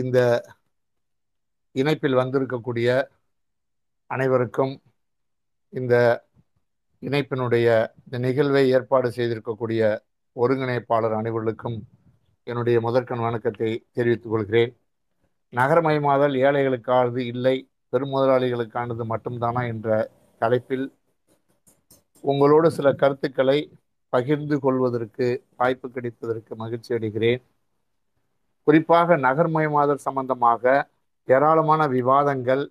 இந்த இணைப்பில் வந்திருக்கக்கூடிய அனைவருக்கும், இந்த இணைப்பினுடைய இந்த நிகழ்வை ஏற்பாடு செய்திருக்கக்கூடிய ஒருங்கிணைப்பாளர் அனைவர்களுக்கும் என்னுடைய முதற்கண் வணக்கத்தை தெரிவித்துக் கொள்கிறேன். நகரமயமாதல் ஏழைகளுக்கானது இல்லை, பெரும் முதலாளிகளுக்கானது மட்டும்தானா என்ற தலைப்பில் உங்களோடு சில கருத்துக்களை பகிர்ந்து கொள்வதற்கு வாய்ப்பு கிடைப்பதற்கு மகிழ்ச்சி அடைகிறேன். குறிப்பாக நகர்மயமாதல் சம்பந்தமாக ஏராளமான விவாதங்கள்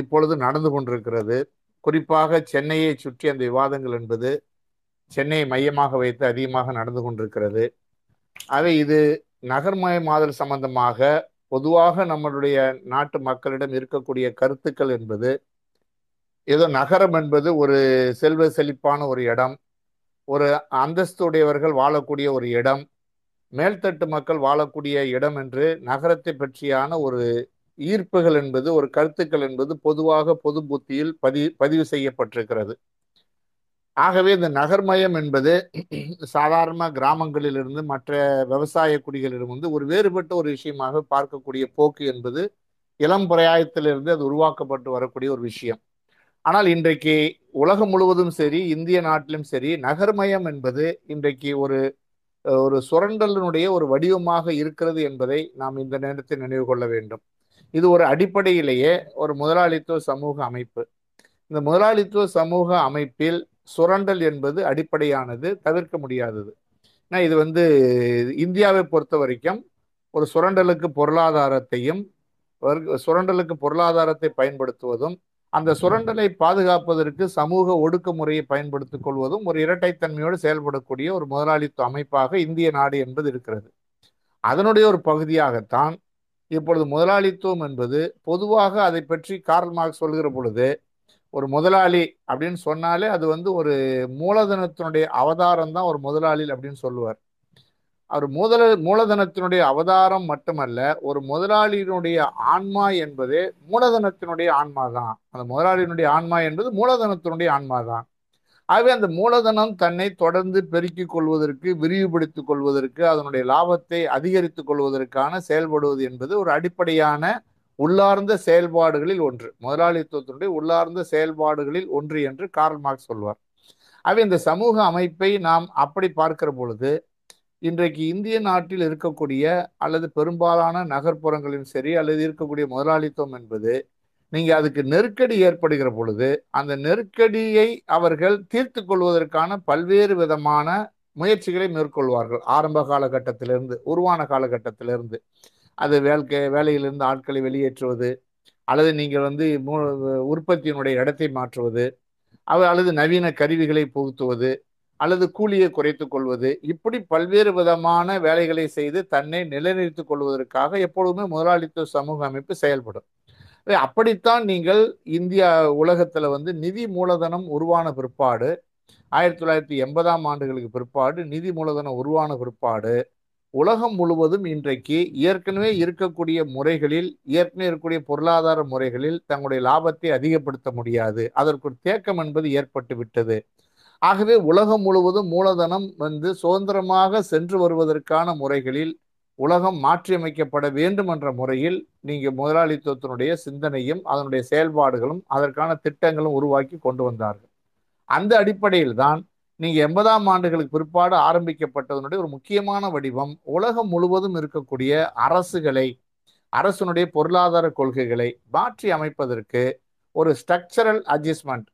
இப்பொழுது நடந்து கொண்டிருக்கிறது. குறிப்பாக சென்னையை சுற்றி அந்த விவாதங்கள் என்பது சென்னையை மையமாக வைத்து அதிகமாக நடந்து கொண்டிருக்கிறது. ஆகவே இது நகர்மயமாதல் சம்பந்தமாக பொதுவாக நம்மளுடைய நாட்டு மக்களிடம் இருக்கக்கூடிய கருத்துக்கள் என்பது, ஏதோ நகரம் என்பது ஒரு செல்வ செழிப்பான ஒரு இடம், ஒரு அந்தஸ்துடையவர்கள் வாழக்கூடிய ஒரு இடம், மேல்தட்டு மக்கள் வாழக்கூடிய இடம் என்று நகரத்தை பற்றியான ஒரு ஈர்ப்புகள் என்பது, ஒரு கருத்துக்கள் என்பது பொதுவாக பொது புத்தியில் பதிவு செய்யப்பட்டிருக்கிறது. ஆகவே இந்த நகர்மயம் என்பது சாதாரண கிராமங்களிலிருந்து மற்ற விவசாய குடிகளிலிருந்து ஒரு வேறுபட்ட ஒரு விஷயமாக பார்க்கக்கூடிய போக்கு என்பது இளம் பிரயாயத்திலிருந்து அது உருவாக்கப்பட்டு வரக்கூடிய ஒரு விஷயம். ஆனால் இன்றைக்கு உலகம் முழுவதும் சரி, இந்திய நாட்டிலும் சரி, நகர்மயம் என்பது இன்றைக்கு ஒரு ஒரு சுரண்டலினுடைய ஒரு வடிவமாக இருக்கிறது என்பதை நாம் இந்த நேரத்தில் நினைவு கொள்ள வேண்டும். இது ஒரு அடிப்படையிலேயே ஒரு முதலாளித்துவ சமூக அமைப்பு. இந்த முதலாளித்துவ சமூக அமைப்பில் சுரண்டல் என்பது அடிப்படையானது, தவிர்க்க முடியாதது. ஏன்னா இது இந்தியாவை பொறுத்த வரைக்கும் ஒரு சுரண்டலுக்கு பொருளாதாரத்தையும், சுரண்டலுக்கு பொருளாதாரத்தை பயன்படுத்துவதும், அந்த சுரண்டலை பாதுகாப்பதற்கு சமூக ஒடுக்குமுறையை பயன்படுத்திக் கொள்வதும் ஒரு இரட்டைத்தன்மையோடு செயல்படக்கூடிய ஒரு முதலாளித்துவ அமைப்பாக இந்திய நாடு என்பது இருக்கிறது. அதனுடைய ஒரு பகுதியாகத்தான் இப்பொழுது முதலாளித்துவம் என்பது பொதுவாக அதை பற்றி கார்ல் மார்க்ஸ் சொல்கிற பொழுது, ஒரு முதலாளி அப்படின்னு சொன்னாலே அது ஒரு மூலதனத்தினுடைய அவதாரம் தான் ஒரு முதலாளி அப்படின்னு சொல்லுவார். அவர் மூலதனத்தினுடைய அவதாரம் மட்டுமல்ல, ஒரு முதலாளியினுடைய ஆன்மா என்பதே மூலதனத்தினுடைய ஆன்மா தான். அந்த முதலாளியினுடைய ஆன்மா என்பது மூலதனத்தினுடைய ஆன்மா தான். ஆகவே அந்த மூலதனம் தன்னை தொடர்ந்து பெருக்கிக் கொள்வதற்கு, விரிவுபடுத்திக் கொள்வதற்கு, அதனுடைய லாபத்தை அதிகரித்துக் கொள்வதற்கான செயல்படுவது என்பது ஒரு அடிப்படையான உள்ளார்ந்த செயல்பாடுகளில் ஒன்று, முதலாளித்துவத்தினுடைய உள்ளார்ந்த செயல்பாடுகளில் ஒன்று என்று கார்ல் மார்க்ஸ் சொல்வார். ஆகவே இந்த சமூக அமைப்பை நாம் அப்படி பார்க்கிற பொழுது, இன்றைக்கு இந்திய நாட்டில் இருக்கக்கூடிய அல்லது பெரும்பாலான நகர்ப்புறங்களிலும் சரி அல்லது இருக்கக்கூடிய முதலாளித்துவம் என்பது, நீங்கள் அதுக்கு நெருக்கடி ஏற்படுகிற பொழுது அந்த நெருக்கடியை அவர்கள் தீர்த்து கொள்வதற்கான பல்வேறு விதமான முயற்சிகளை மேற்கொள்வார்கள். ஆரம்ப காலகட்டத்திலிருந்து, உருவான காலகட்டத்திலிருந்து, அது வேலையிலிருந்து ஆட்களை வெளியேற்றுவது, அல்லது நீங்கள் உற்பத்தியினுடைய இடத்தை மாற்றுவது, அல்லது நவீன கருவிகளை புகுத்துவது, அல்லது கூலியை குறைத்து கொள்வது, இப்படி பல்வேறு விதமான வேலைகளை செய்து தன்னை நிலைநிறுத்திக் கொள்வதற்காக எப்பொழுதுமே முதலாளித்துவ சமூக அமைப்பு செயல்படும். அப்படித்தான் நீங்கள் இந்தியா உலகத்தில் நிதி மூலதனம் உருவான பிற்பாடு, 1980ஆம் ஆண்டுகளுக்கு பிற்பாடு நிதி மூலதனம் உருவான பிற்பாடு உலகம் முழுவதும் இன்றைக்கு ஏற்கனவே இருக்கக்கூடிய முறைகளில், ஏற்கனவே இருக்கக்கூடிய பொருளாதார முறைகளில் தங்களுடைய லாபத்தை அதிகப்படுத்த முடியாது, அதற்கு தேக்கம் என்பது ஏற்பட்டு விட்டது. ஆகவே உலகம் முழுவதும் மூலதனம் சுதந்திரமாக சென்று வருவதற்கான முறைகளில் உலகம் மாற்றியமைக்கப்பட வேண்டும் என்ற முறையில் நீங்கள் முதலாளித்துவத்தினுடைய சிந்தனையும் அதனுடைய செயல்பாடுகளும் அதற்கான திட்டங்களும் உருவாக்கி கொண்டு வந்தார்கள். அந்த அடிப்படையில் தான் நீங்கள் 80ஆம் ஆண்டுகளுக்கு பிற்பாடு ஆரம்பிக்கப்பட்டதனுடைய ஒரு முக்கியமான வடிவம், உலகம் முழுவதும் இருக்கக்கூடிய அரசனுடைய பொருளாதார கொள்கைகளை மாற்றி அமைப்பதற்கு ஒரு ஸ்ட்ரக்சரல் அட்ஜஸ்ட்மெண்ட்,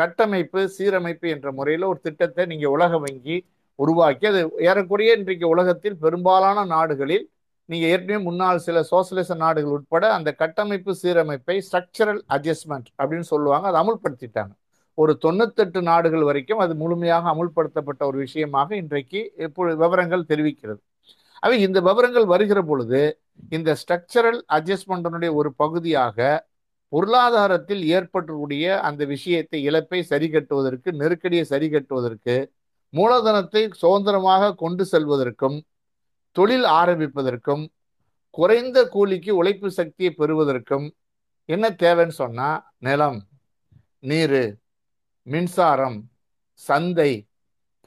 கட்டமைப்பு சீரமைப்பு என்ற முறையில் ஒரு திட்டத்தை நீங்கள் உலக வங்கி உருவாக்கி, அது ஏறக்குறைய இன்றைக்கு உலகத்தில் பெரும்பாலான நாடுகளில் நீங்கள் ஏற்கனவே முன்னாள் சில சோசியலிச நாடுகள் உட்பட அந்த கட்டமைப்பு சீரமைப்பை ஸ்ட்ரக்சரல் அட்ஜஸ்ட்மெண்ட் அப்படின்னு சொல்லுவாங்க, அதை அமுல்படுத்திட்டாங்க. ஒரு 98 நாடுகள் வரைக்கும் அது முழுமையாக அமுல்படுத்தப்பட்ட ஒரு விஷயமாக இன்றைக்கு விவரங்கள் தெரிவிக்கிறது. அவை இந்த விவரங்கள் வருகிற பொழுது இந்த ஸ்ட்ரக்சரல் அட்ஜஸ்ட்மெண்ட்டினுடைய ஒரு பகுதியாக பொருளாதாரத்தில் ஏற்பட்டக்கூடிய அந்த விஷயத்தை, இழப்பை சரி கட்டுவதற்கு, நெருக்கடியை சரி கட்டுவதற்கு, மூலதனத்தை சுதந்திரமாக கொண்டு செல்வதற்கும், தொழில் ஆரம்பிப்பதற்கும், குறைந்த கூலிக்கு உழைப்பு சக்தியை பெறுவதற்கும் என்ன தேவைன்னு சொன்னால் நிலம், நீர், மின்சாரம், சந்தை,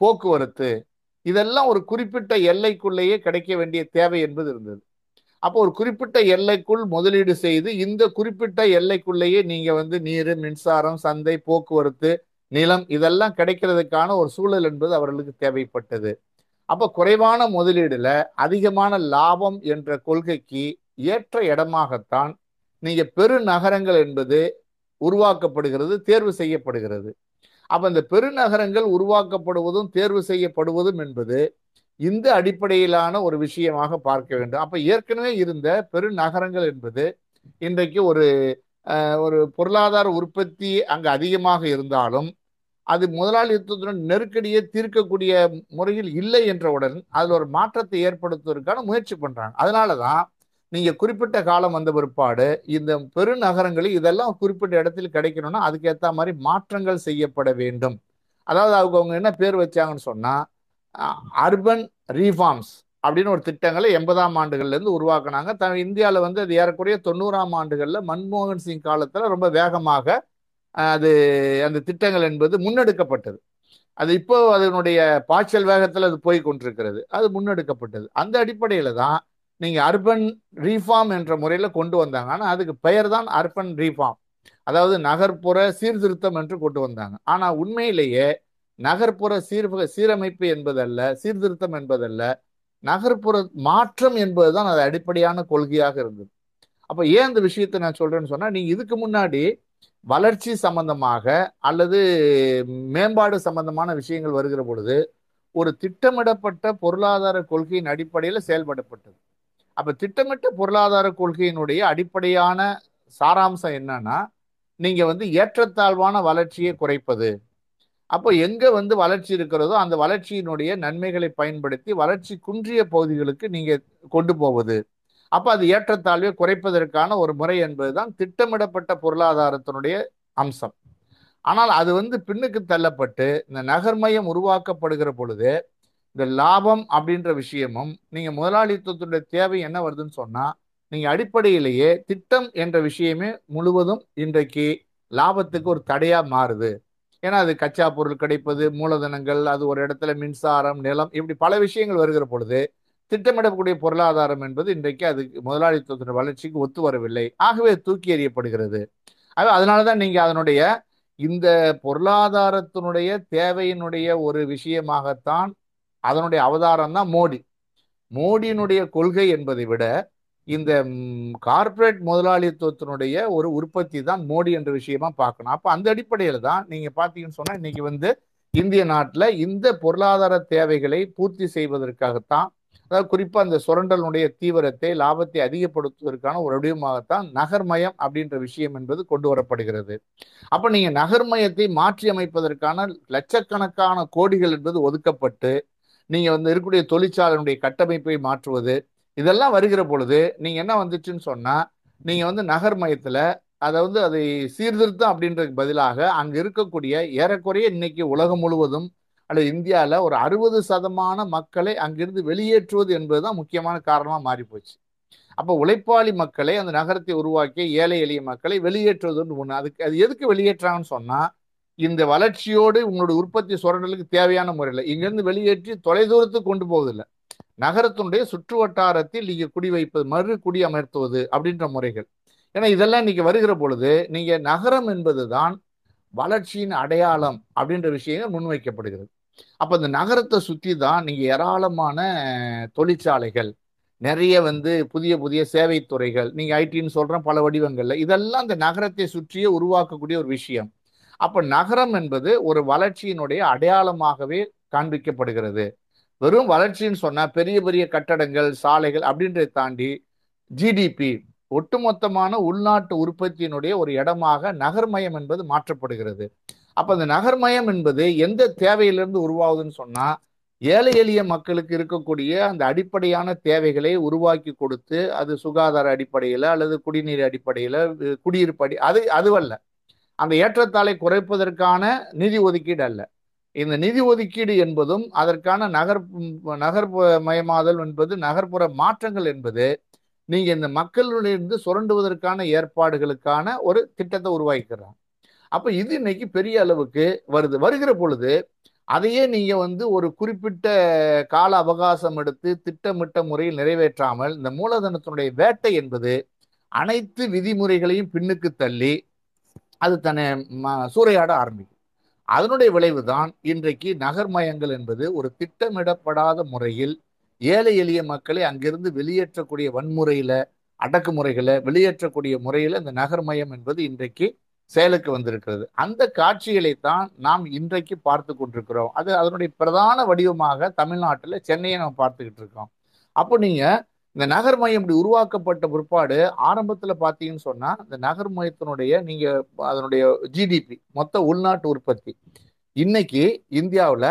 போக்குவரத்து, இதெல்லாம் ஒரு குறிப்பிட்ட எல்லைக்குள்ளேயே கிடைக்க வேண்டிய தேவை என்பது இருந்தது. அப்போ ஒரு குறிப்பிட்ட எல்லைக்குள் முதலீடு செய்து இந்த குறிப்பிட்ட எல்லைக்குள்ளேயே நீங்க நீர், மின்சாரம், சந்தை, போக்குவரத்து, நிலம் இதெல்லாம் கிடைக்கிறதுக்கான ஒரு சூழல் என்பது அவர்களுக்கு தேவைப்பட்டது. அப்போ குறைவான முதலீடுல அதிகமான லாபம் என்ற கொள்கைக்கு ஏற்ற இடமாகத்தான் நீங்க பெருநகரங்கள் என்பது உருவாக்கப்படுகிறது, தேர்வு செய்யப்படுகிறது. அப்போ இந்த பெருநகரங்கள் உருவாக்கப்படுவதும் தேர்வு செய்யப்படுவதும் என்பது இந்த அடிப்படையிலான ஒரு விஷயமாக பார்க்க வேண்டும். அப்போ ஏற்கனவே இருந்த பெருநகரங்கள் என்பது இன்றைக்கு ஒரு ஒரு பொருளாதார உற்பத்தி அங்கு அதிகமாக இருந்தாலும் அது முதலாளித்துவத்துடன் நெருக்கடியை தீர்க்கக்கூடிய முறையில் இல்லை என்றவுடன் அதில் ஒரு மாற்றத்தை ஏற்படுத்துவதற்கான முயற்சி பண்ணுறாங்க. அதனால தான் நீங்கள் குறிப்பிட்ட காலம் வந்த பிற்பாடு இந்த பெருநகரங்களில் இதெல்லாம் குறிப்பிட்ட இடத்தில் கிடைக்கணும்னா அதுக்கேற்ற மாதிரி மாற்றங்கள் செய்யப்பட வேண்டும். அதாவது அவங்க என்ன பேர் வச்சாங்கன்னு சொன்னால் அர்பன் ரீஃபார்ம்ஸ் அப்படின்னு ஒரு திட்டங்களை 80ஆம் ஆண்டுகள்லேருந்து உருவாக்குனாங்க. இந்தியாவில் அது ஏறக்குறைய 90ஆம் ஆண்டுகளில் மன்மோகன் சிங் காலத்தில் ரொம்ப வேகமாக அது அந்த திட்டங்கள் என்பது முன்னெடுக்கப்பட்டது. அது இப்போ அதனுடைய பாய்ச்சல் வேகத்தில் அது போய் கொண்டிருக்கிறது. அது முன்னெடுக்கப்பட்டது. அந்த அடிப்படையில் தான் நீங்கள் அர்பன் ரீஃபார்ம் என்ற முறையில் கொண்டு வந்தாங்க. ஆனால் அதுக்கு பெயர் தான் அர்பன் ரீஃபார்ம், அதாவது நகர்ப்புற சீர்திருத்தம் என்று கொண்டு வந்தாங்க. ஆனால் உண்மையிலேயே நகர்ப்புற சீரமைப்பு என்பதல்ல, சீர்திருத்தம் என்பதல்ல, நகர்ப்புற மாற்றம் என்பதுதான் அது அடிப்படையான கொள்கையாக இருந்தது. அப்போ ஏன் அந்த விஷயத்தை நான் சொல்றேன்னு சொன்னா, நீங்க இதுக்கு முன்னாடி வளர்ச்சி சம்பந்தமாக அல்லது மேம்பாடு சம்பந்தமான விஷயங்கள் வருகிற பொழுது ஒரு திட்டமிடப்பட்ட பொருளாதார கொள்கையின் அடிப்படையில் செயல்படப்பட்டது. அப்போ திட்டமிட்ட பொருளாதார கொள்கையினுடைய அடிப்படையான சாராம்சம் என்னன்னா, நீங்க ஏற்றத்தாழ்வான வளர்ச்சியை குறைப்பது. அப்போ எங்கே வளர்ச்சி இருக்கிறதோ அந்த வளர்ச்சியினுடைய நன்மைகளை பயன்படுத்தி வளர்ச்சி குன்றிய பகுதிகளுக்கு நீங்கள் கொண்டு போவது. அப்போ அது ஏற்றத்தாழ்வை குறைப்பதற்கான ஒரு முறை என்பது தான் திட்டமிடப்பட்ட பொருளாதாரத்தினுடைய அம்சம். ஆனால் அது பின்னுக்கு தள்ளப்பட்டு இந்த நகர்மயம் உருவாக்கப்படுகிற பொழுது இந்த லாபம் அப்படின்ற விஷயமும் நீங்கள் முதலாளித்துவத்துடைய தேவை என்ன வருதுன்னு சொன்னால், நீங்கள் அடிப்படையிலேயே திட்டம் என்ற விஷயமே முழுவதும் இன்றைக்கு லாபத்துக்கு ஒரு தடையாக மாறுது. ஏன்னா அது கச்சா பொருள் கிடைப்பது, மூலதனங்கள், அது ஒரு இடத்துல மின்சாரம், நிலம், இப்படி பல விஷயங்கள் வருகிற பொழுது திட்டமிடக்கூடிய பொருளாதாரம் என்பது இன்றைக்கு அது முதலாளித்துவத்தின் வளர்ச்சிக்கு ஒத்து வரவில்லை. ஆகவே தூக்கி எறியப்படுகிறது. ஆகவே அதனால தான் நீங்கள் அதனுடைய இந்த பொருளாதாரத்தினுடைய தேவையினுடைய ஒரு விஷயமாகத்தான் அதனுடைய அவதாரம் தான் மோடியினுடைய கொள்கை என்பதை விட இந்த கார்ப்பரேட் முதலாளித்துவத்தினுடைய ஒரு உற்பத்தி தான் மோடி என்ற விஷயமா பார்க்கணும். அப்போ அந்த அடிப்படையில் தான் நீங்கள் பார்த்தீங்கன்னு சொன்னால் இன்னைக்கு இந்திய நாட்டில் இந்த பொருளாதார தேவைகளை பூர்த்தி செய்வதற்காகத்தான், அதாவது குறிப்பாக அந்த சுரண்டலுடைய தீவிரத்தை, லாபத்தை அதிகப்படுத்துவதற்கான ஒரு வடிவமாகத்தான் நகர்மயம் அப்படின்ற விஷயம் என்பது கொண்டு வரப்படுகிறது. அப்போ நீங்கள் நகர்மயத்தை மாற்றி அமைப்பதற்கான லட்சக்கணக்கான கோடிகள் என்பது ஒதுக்கப்பட்டு நீங்கள் இருக்கக்கூடிய தொழிற்சாலையினுடைய கட்டமைப்பை மாற்றுவது இதெல்லாம் வருகிற பொழுது நீங்கள் என்ன வந்துச்சுன்னு சொன்னால், நீங்கள் நகர்மயத்தில் அதை சீர்திருத்தம் அப்படின்றதுக்கு பதிலாக அங்கே இருக்கக்கூடிய ஏறக்குறைய இன்னைக்கு உலகம் முழுவதும் அல்லது இந்தியாவில் ஒரு 60% மக்களை அங்கிருந்து வெளியேற்றுவது என்பது தான் முக்கியமான காரணமாக மாறிப்போச்சு. அப்போ உழைப்பாளி மக்களை, அந்த நகரத்தை உருவாக்கிய ஏழை எளிய மக்களை வெளியேற்றுவது ஒன்று. அது எதுக்கு வெளியேற்றாங்கன்னு சொன்னால், இந்த வளர்ச்சியோடு உங்களுடைய உற்பத்தி சுரண்டலுக்கு தேவையான முறையில் இங்கேருந்து வெளியேற்றி தொலைதூரத்துக்கு கொண்டு போவதில்லை, நகரத்தினுடைய சுற்று வட்டாரத்தில் நீங்கள் குடி வைப்பது, மறு குடி அமர்த்துவது அப்படின்ற முறைகள். ஏன்னா இதெல்லாம் இன்னைக்கு வருகிற பொழுது நீங்கள் நகரம் என்பது தான் வளர்ச்சியின் அடையாளம் அப்படின்ற விஷயங்கள் முன்வைக்கப்படுகிறது. அப்போ இந்த நகரத்தை சுற்றி தான் நீங்கள் ஏராளமான தொழிற்சாலைகள், நிறைய புதிய புதிய சேவை துறைகள், நீங்கள் ஐடின்னு சொல்கிற பல வடிவங்களில் இதெல்லாம் இந்த நகரத்தை சுற்றியே உருவாக்கக்கூடிய ஒரு விஷயம். அப்போ நகரம் என்பது ஒரு வளர்ச்சியினுடைய அடையாளமாகவே காண்பிக்கப்படுகிறது. வெறும் வளர்ச்சின்னு சொன்னால் பெரிய பெரிய கட்டடங்கள், சாலைகள் அப்படின்றத தாண்டி ஜிடிபி, ஒட்டுமொத்தமான உள்நாட்டு உற்பத்தியினுடைய ஒரு இடமாக நகர்மயம் என்பது மாற்றப்படுகிறது. அப்போ அந்த நகர்மயம் என்பது எந்த தேவையிலிருந்து உருவாகுதுன்னு சொன்னால், ஏழை எளிய மக்களுக்கு இருக்கக்கூடிய அந்த அடிப்படையான தேவைகளை உருவாக்கி கொடுத்து, அது சுகாதார அடிப்படையில் அல்லது குடிநீர் அடிப்படையில், குடியிருப்பு அதுவல்ல, அந்த ஏற்றத்தாழை குறைப்பதற்கான நிதி ஒதுக்கீடு அல்ல. இந்த நிதி ஒதுக்கீடு என்பதும் அதற்கான நகர்மயமாதல் என்பது, நகர்ப்புற மாற்றங்கள் என்பது நீங்கள் இந்த மக்களிலிருந்து சுரண்டுவதற்கான ஏற்பாடுகளுக்கான ஒரு திட்டத்தை உருவாக்கிறாங்க. அப்போ இது இன்னைக்கு பெரிய அளவுக்கு வருகிற பொழுது அதையே நீங்க ஒரு குறிப்பிட்ட கால அவகாசம் எடுத்து திட்டமிட்ட முறையில் நிறைவேற்றாமல் இந்த மூலதனத்தினுடைய வேட்டை என்பது அனைத்து விதிமுறைகளையும் பின்னுக்கு தள்ளி அது தன்னை சூறையாட ஆரம்பிக்கும். அதனுடைய விளைவுதான் இன்றைக்கு நகர்மயங்கள் என்பது ஒரு திட்டமிடப்படாத முறையில் ஏழை எளிய மக்களை அங்கிருந்து வெளியேற்றக்கூடிய வன்முறையில, அடக்குமுறைகளை வெளியேற்றக்கூடிய முறையில இந்த நகர்மயம் என்பது இன்றைக்கு செயலுக்கு வந்திருக்கிறது. அந்த காட்சிகளைத்தான் நாம் இன்றைக்கு பார்த்து கொண்டிருக்கிறோம். அது அதனுடைய பிரதான வடிவமாக தமிழ்நாட்டில் சென்னையை நம்ம பார்த்துக்கிட்டு இருக்கோம். அப்போ நீங்க இந்த நகர்மயம் இப்படி உருவாக்கப்பட்ட பிற்பாடு ஆரம்பத்தில் பார்த்தீங்கன்னு சொன்னா இந்த நகர்மயத்தினுடைய நீங்க அதனுடைய ஜிடிபி மொத்த உள்நாட்டு உற்பத்தி இன்னைக்கு இந்தியாவில்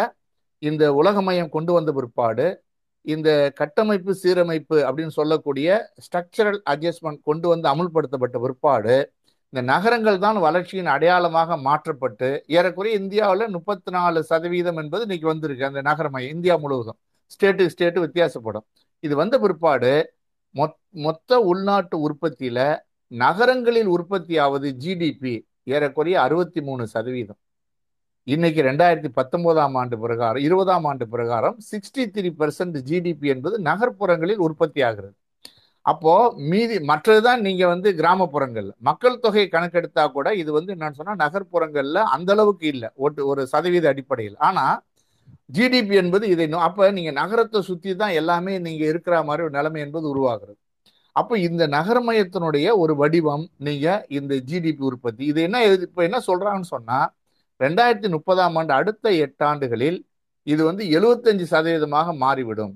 இந்த உலகமயம் கொண்டு வந்த பிற்பாடு இந்த கட்டமைப்பு சீரமைப்பு அப்படின்னு சொல்லக்கூடிய ஸ்ட்ரக்சரல் அட்ஜஸ்ட்மெண்ட் கொண்டு வந்து அமுல்படுத்தப்பட்ட பிற்பாடு இந்த நகரங்கள் தான் வளர்ச்சியின் அடையாளமாக மாற்றப்பட்டு ஏறக்குறைய இந்தியாவில் 34% என்பது இன்னைக்கு வந்திருக்கு. அந்த நகரமயம் இந்தியா முழுவதும் ஸ்டேட்டு ஸ்டேட்டு வித்தியாசப்படும். இது வந்த பிற்பாடு மொத்த உள்நாட்டு உற்பத்தியில நகரங்களில் உற்பத்தியாவது ஜிடிபி ஏறக்குறைய 63%. இன்னைக்கு 2019 ஆண்டு பிரகாரம் 2020 ஆண்டு பிரகாரம் 63% ஜிடிபி என்பது நகர்ப்புறங்களில் உற்பத்தி ஆகிறது. அப்போ மீதி மற்றதுதான் நீங்க கிராமப்புறங்கள்ல மக்கள் தொகையை கணக்கெடுத்தா கூட இது என்னன்னு சொன்னா நகர்ப்புறங்கள்ல அந்த அளவுக்கு இல்லை, ஒரு சதவீத அடிப்படையில். ஆனா ஜிடிபி என்பது இதை அப்ப நீங்க நகரத்தை சுத்தி தான் எல்லாமே நீங்க இருக்கிற மாதிரி ஒரு நிலைமை என்பது உருவாகிறது. அப்போ இந்த நகர்மயத்தினுடைய ஒரு வடிவம் நீங்க இந்த ஜிடிபி உற்பத்தி இது இப்ப என்ன சொல்றாங்கன்னு சொன்னா 2030 ஆண்டு அடுத்த 8 ஆண்டுகளில் இது 75% மாறிவிடும்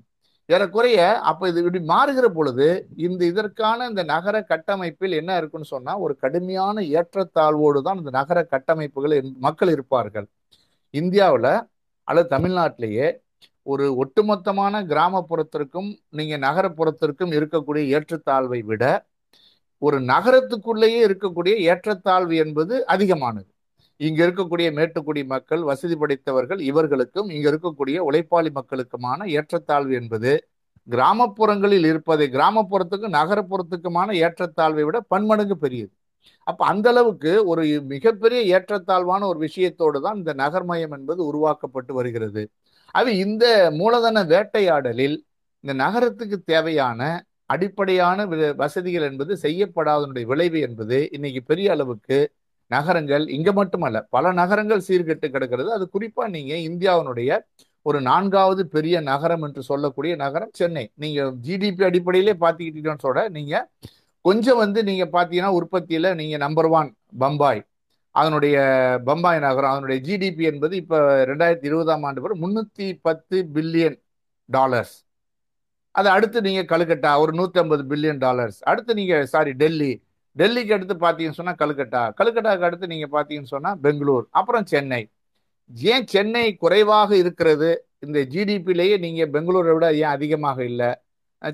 ஏறக்குறைய. அப்போ இது இப்படி மாறுகிற பொழுது இதற்கான இந்த நகர கட்டமைப்பில் என்ன இருக்குன்னு சொன்னா ஒரு கடுமையான ஏற்றத்தாழ்வோடு தான் இந்த நகர கட்டமைப்புகள் மக்கள் இருப்பார்கள். இந்தியாவில் அல்லது தமிழ்நாட்டிலேயே ஒரு ஒட்டுமொத்தமான கிராமப்புறத்திற்கும் நீங்க நகரப்புறத்திற்கும் இருக்கக்கூடிய ஏற்றத்தாழ்வை விட ஒரு நகரத்துக்குள்ளேயே இருக்கக்கூடிய ஏற்றத்தாழ்வு என்பது அதிகமானது. இங்க இருக்கக்கூடிய மேட்டுக்குடி மக்கள், வசதி படைத்தவர்கள், இவர்களுக்கும் இங்க இருக்கக்கூடிய உழைப்பாளி மக்களுக்குமான ஏற்றத்தாழ்வு என்பது கிராமப்புறங்களில் இருப்பதை கிராமப்புறத்துக்கும் நகரப்புறத்துக்குமான ஏற்றத்தாழ்வை விட பன்மடங்கு பெரியது. அப்ப அந்த அளவுக்கு ஒரு மிகப்பெரிய ஏற்றத்தாழ்வான ஒரு விஷயத்தோடு தான் இந்த நகர்மயம் என்பது உருவாக்கப்பட்டு வருகிறது. அது இந்த மூலதன வேட்டையாடலில் இந்த நகரத்துக்கு தேவையான அடிப்படையான வசதிகள் என்பது செய்யப்படாதனுடைய விளைவு என்பது இன்னைக்கு பெரிய அளவுக்கு நகரங்கள் இங்க மட்டுமல்ல பல நகரங்கள் சீர்கெட்டு கிடக்கிறது. அது குறிப்பா நீங்க இந்தியாவினுடைய ஒரு 4வது பெரிய நகரம் என்று சொல்லக்கூடிய நகரம் சென்னை. நீங்க ஜிடிபி அடிப்படையிலே பார்த்துக்கிட்டீங்கன்னு சொல்ல நீங்க கொஞ்சம் நீங்க பாத்தீங்கன்னா உற்பத்தியில நீங்க நம்பர் 1 பம்பாய், அதனுடைய பம்பாய் நகரம் அதனுடைய ஜிடிபி என்பது இப்ப 2020 ஆண்டு வரை $310 பில்லியன். அதை அடுத்து நீங்க கல்கட்டா ஒரு $150 பில்லியன். அடுத்து நீங்க டெல்லிக்கு அடுத்து பார்த்தீங்கன்னு சொன்னா கல்கட்டாவுக்கு அடுத்து நீங்க பார்த்தீங்கன்னு சொன்னா பெங்களூர், அப்புறம் சென்னை. ஏன் சென்னை குறைவாக இருக்கிறது? இந்த ஜிடிபிலேயே நீங்க பெங்களூரை விட ஏன் அதிகமாக இல்லை?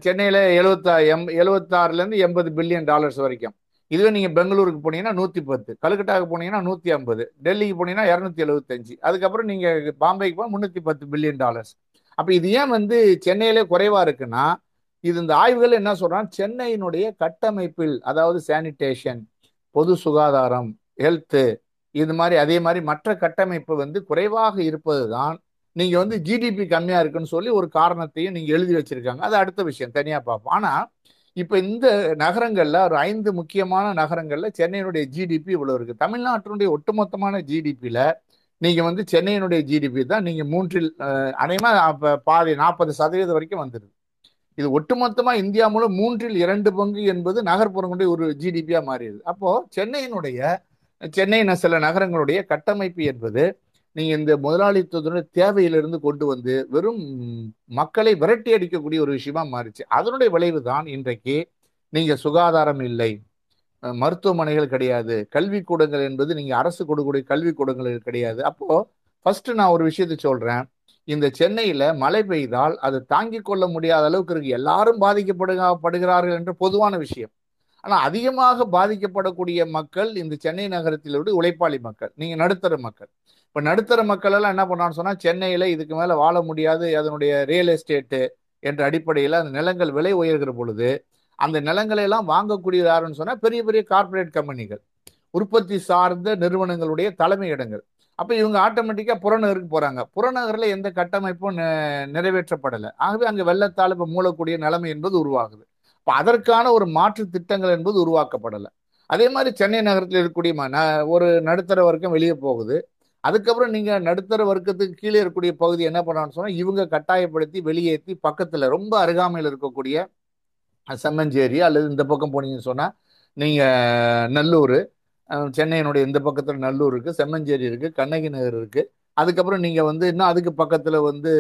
சென்னையில 76லேருந்து $80 பில்லியன் வரைக்கும். இதுவே நீங்க பெங்களூருக்கு போனீங்கன்னா 110, கல்கட்டாவுக்கு போனீங்கன்னா 150, டெல்லிக்கு போனீங்கன்னா 275, அதுக்கப்புறம் நீங்க பாம்பேக்கு போனால் $310 பில்லியன். அப்ப இது ஏன் சென்னையிலே குறைவா இருக்குன்னா இது இந்த ஆய்வுகள் என்ன சொல்றாங்க, சென்னையினுடைய கட்டமைப்பில், அதாவது சானிடேஷன், பொது சுகாதாரம், ஹெல்த்து, இது மாதிரி அதே மாதிரி மற்ற கட்டமைப்பு குறைவாக இருப்பது தான் நீங்க ஜிடிபி கம்மியா இருக்குன்னு சொல்லி ஒரு காரணத்தையும் நீங்க எழுதி வச்சிருக்காங்க. அது அடுத்த விஷயம், தனியா பார்ப்போம். ஆனா இப்ப இந்த நகரங்கள்ல ஒரு 5 முக்கியமான நகரங்கள்ல சென்னையினுடைய ஜிடிபி இவ்வளவு இருக்கு. தமிழ்நாட்டினுடைய ஒட்டுமொத்தமான ஜிடிபியில நீங்க சென்னையினுடைய ஜிடிபி தான் நீங்க 3ல் அநேகமா பாதி 40% வரைக்கும் வந்துருது. இது ஒட்டுமொத்தமா இந்தியா மூலம் 3/2 பங்கு என்பது நகர்ப்புறங்களுடைய ஒரு ஜிடிபியா மாறிடுது. அப்போ சென்னை சில நகரங்களுடைய கட்டமைப்பு என்பது நீங்க இந்த முதலாளித்துவத்தினுடைய தேவையிலிருந்து கொண்டு வெறும் மக்களை விரட்டி அடிக்கக்கூடிய ஒரு விஷயமா மாறிச்சு. அதனுடைய விளைவு தான் இன்றைக்கு நீங்க சுகாதாரம் இல்லை, மருத்துவமனைகள் கிடையாது, கல்விக்கூடங்கள் என்பது நீங்க அரசு கொடுக்கக்கூடிய கல்விக்கூடங்கள் கிடையாது. அப்போ ஃபர்ஸ்ட் நான் ஒரு விஷயத்தை சொல்றேன், இந்த சென்னையில மழை பெய்தால் அது தாங்கிக் கொள்ள முடியாத அளவுக்கு இருக்கு. எல்லாரும் பாதிக்கப்படுகிறார்கள் என்ற பொதுவான விஷயம். ஆனா அதிகமாக பாதிக்கப்படக்கூடிய மக்கள் இந்த சென்னை நகரத்தில் உள்ள உழைப்பாளி மக்கள், நீங்க நடுத்தர மக்கள். இப்ப நடுத்தர மக்கள் எல்லாம் என்ன பண்ணான்னு சொன்னா சென்னையில இதுக்கு மேல வாழ முடியாது. அதனுடைய ரியல் எஸ்டேட்டு என்ற அடிப்படையில அந்த நிலங்கள் விலை உயர்கிற பொழுது அந்த நிலங்களை எல்லாம் வாங்கக்கூடிய யாருன்னு சொன்னா பெரிய பெரிய கார்பரேட் கம்பெனிகள், உற்பத்தி சார்ந்த நிறுவனங்களுடைய தலைமை இடங்கள். அப்போ இவங்க ஆட்டோமேட்டிக்காக புறநகருக்கு போகிறாங்க. புறநகரில் எந்த கட்டமைப்பும் நிறைவேற்றப்படலை. ஆகவே அங்கே வெள்ளத்தால் இப்போ மூலக்கூடிய நிலைமை என்பது உருவாகுது. இப்போ அதற்கான ஒரு மாற்று திட்டங்கள் என்பது உருவாக்கப்படலை. அதே மாதிரி சென்னை நகரத்தில் இருக்கக்கூடிய ஒரு நடுத்தர வர்க்கம் வெளியே போகுது. அதுக்கப்புறம் நீங்கள் நடுத்தர வர்க்கத்துக்கு கீழே இருக்கக்கூடிய பகுதி என்ன பண்ணான்னு சொன்னால் இவங்க கட்டாயப்படுத்தி வெளியேற்றி பக்கத்தில் ரொம்ப அருகாமையில் இருக்கக்கூடிய செம்மஞ்சேரி, அல்லது இந்த பக்கம் போனீங்கன்னு சொன்னால் நீங்கள் நல்லூர், சென்னையினுடைய இந்த பக்கத்தில் நல்லூர் இருக்குது, செம்மஞ்சேரி இருக்குது, கண்ணகி நகர் இருக்குது. அதுக்கப்புறம் நீங்கள் வந்து இன்னும் அதுக்கு பக்கத்தில் வந்து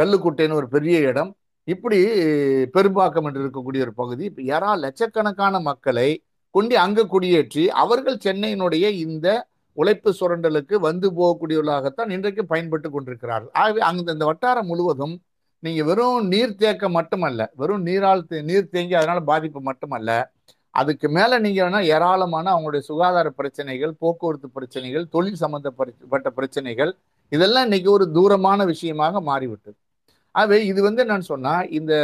கல்லுக்குட்டைன்னு ஒரு பெரிய இடம், இப்படி பெரும்பாக்கம் என்று இருக்கக்கூடிய ஒரு பகுதி. இப்போ லட்சக்கணக்கான மக்களை கொண்டு அங்கே குடியேற்றி அவர்கள் சென்னையினுடைய இந்த உழைப்பு சுரண்டலுக்கு வந்து போகக்கூடியவர்களாகத்தான் இன்றைக்கு பயன்பட்டு கொண்டிருக்கிறார்கள். ஆகவே அங்கே இந்த வட்டாரம் முழுவதும் நீங்கள் வெறும் நீர்த்தேக்க மட்டுமல்ல, வெறும் நீர் தேங்கி அதனால் பாதிப்பு மட்டுமல்ல, அதுக்கு மேலே நீங்கள் வேணால் ஏராளமான அவங்களுடைய சுகாதார பிரச்சனைகள், போக்குவரத்து பிரச்சனைகள், தொழில் சம்பந்தப்பட்ட பிரச்சனைகள், இதெல்லாம் இன்றைக்கி ஒரு தூரமான விஷயமாக மாறிவிட்டது. ஆகவே இது வந்து நான் சொன்னால் இந்த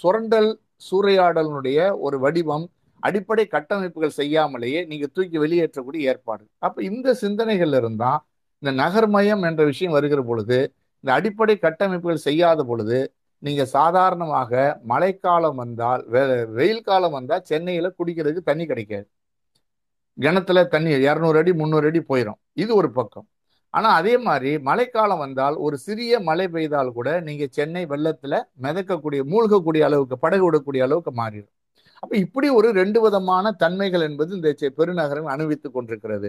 சுரண்டல் சூறையாடலினுடைய ஒரு வடிவம், அடிப்படை கட்டமைப்புகள் செய்யாமலேயே நீங்கள் தூக்கி வெளியேற்றக்கூடிய ஏற்பாடு. அப்போ இந்த சிந்தனைகள் இருந்தால் இந்த நகர்மயம் என்ற விஷயம் வருகிற பொழுது, இந்த அடிப்படை கட்டமைப்புகள் செய்யாத பொழுது, நீங்கள் சாதாரணமாக மழைக்காலம் வந்தால் வெயில் காலம் வந்தால் சென்னையில் குடிக்கிறதுக்கு தண்ணி கிடைக்காது. கிணத்துல தண்ணி 200 அடி 300 அடி போயிடும். இது ஒரு பக்கம். ஆனால் அதே மாதிரி மழைக்காலம் வந்தால் ஒரு சிறிய மழை பெய்தால் கூட நீங்கள் சென்னை வெள்ளத்தில் மிதக்கக்கூடிய மூழ்கக்கூடிய அளவுக்கு, படகு விடக்கூடிய அளவுக்கு மாறிடும். அப்போ இப்படி ஒரு 2 விதமான தன்மைகள் என்பது இந்த பெருநகரம் அனுபவித்து கொண்டிருக்கிறது.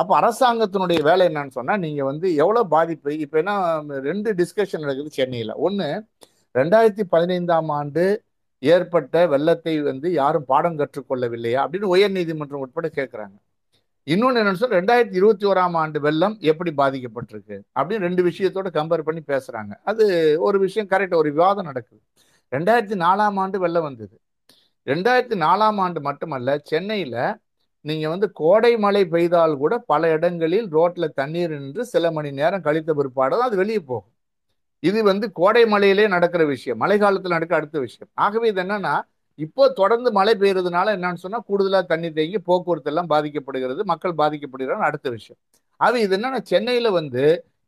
அப்போ அரசாங்கத்தினுடைய வேலை என்னன்னு சொன்னால் நீங்கள் வந்து எவ்வளோ பாதிப்பு. இப்போ ஏன்னா 2 டிஸ்கஷன் நடக்குது சென்னையில். ஒன்று, 2015ஆம் ஆண்டு ஏற்பட்ட வெள்ளத்தை வந்து யாரும் பாடம் கற்றுக்கொள்ளவில்லையா அப்படின்னு உயர் நீதிமன்றம் உட்பட கேட்குறாங்க. இன்னொன்று என்னன்னு சொன்னால் 2021ஆம் ஆண்டு வெள்ளம் எப்படி பாதிக்கப்பட்டிருக்கு அப்படின்னு 2 விஷயத்தோட கம்பேர் பண்ணி பேசுகிறாங்க. அது ஒரு விஷயம் கரெக்டாக ஒரு விவாதம் நடக்குது. 2004ஆம் ஆண்டு வெள்ளம் வந்தது. 2004ஆம் ஆண்டு மட்டுமல்ல, சென்னையில் நீங்கள் வந்து கோடை மழை பெய்தால் கூட பல இடங்களில் ரோட்டில் தண்ணீர் நின்று சில மணி நேரம் கழித்த பிற்பாடு அது வெளியே போகும். இது வந்து கோடை மழையிலே நடக்கிற விஷயம், மழை காலத்தில் நடக்கிற அடுத்த விஷயம். ஆகவே இது என்னன்னா, இப்போ தொடர்ந்து மழை பெய்யறதுனால என்னன்னு சொன்னால் கூடுதலாக தண்ணி தேங்கி போக்குவரத்து எல்லாம் பாதிக்கப்படுகிறது, மக்கள் பாதிக்கப்படுகிறாங்க, அடுத்த விஷயம். அது இது என்னன்னா, சென்னையில் வந்து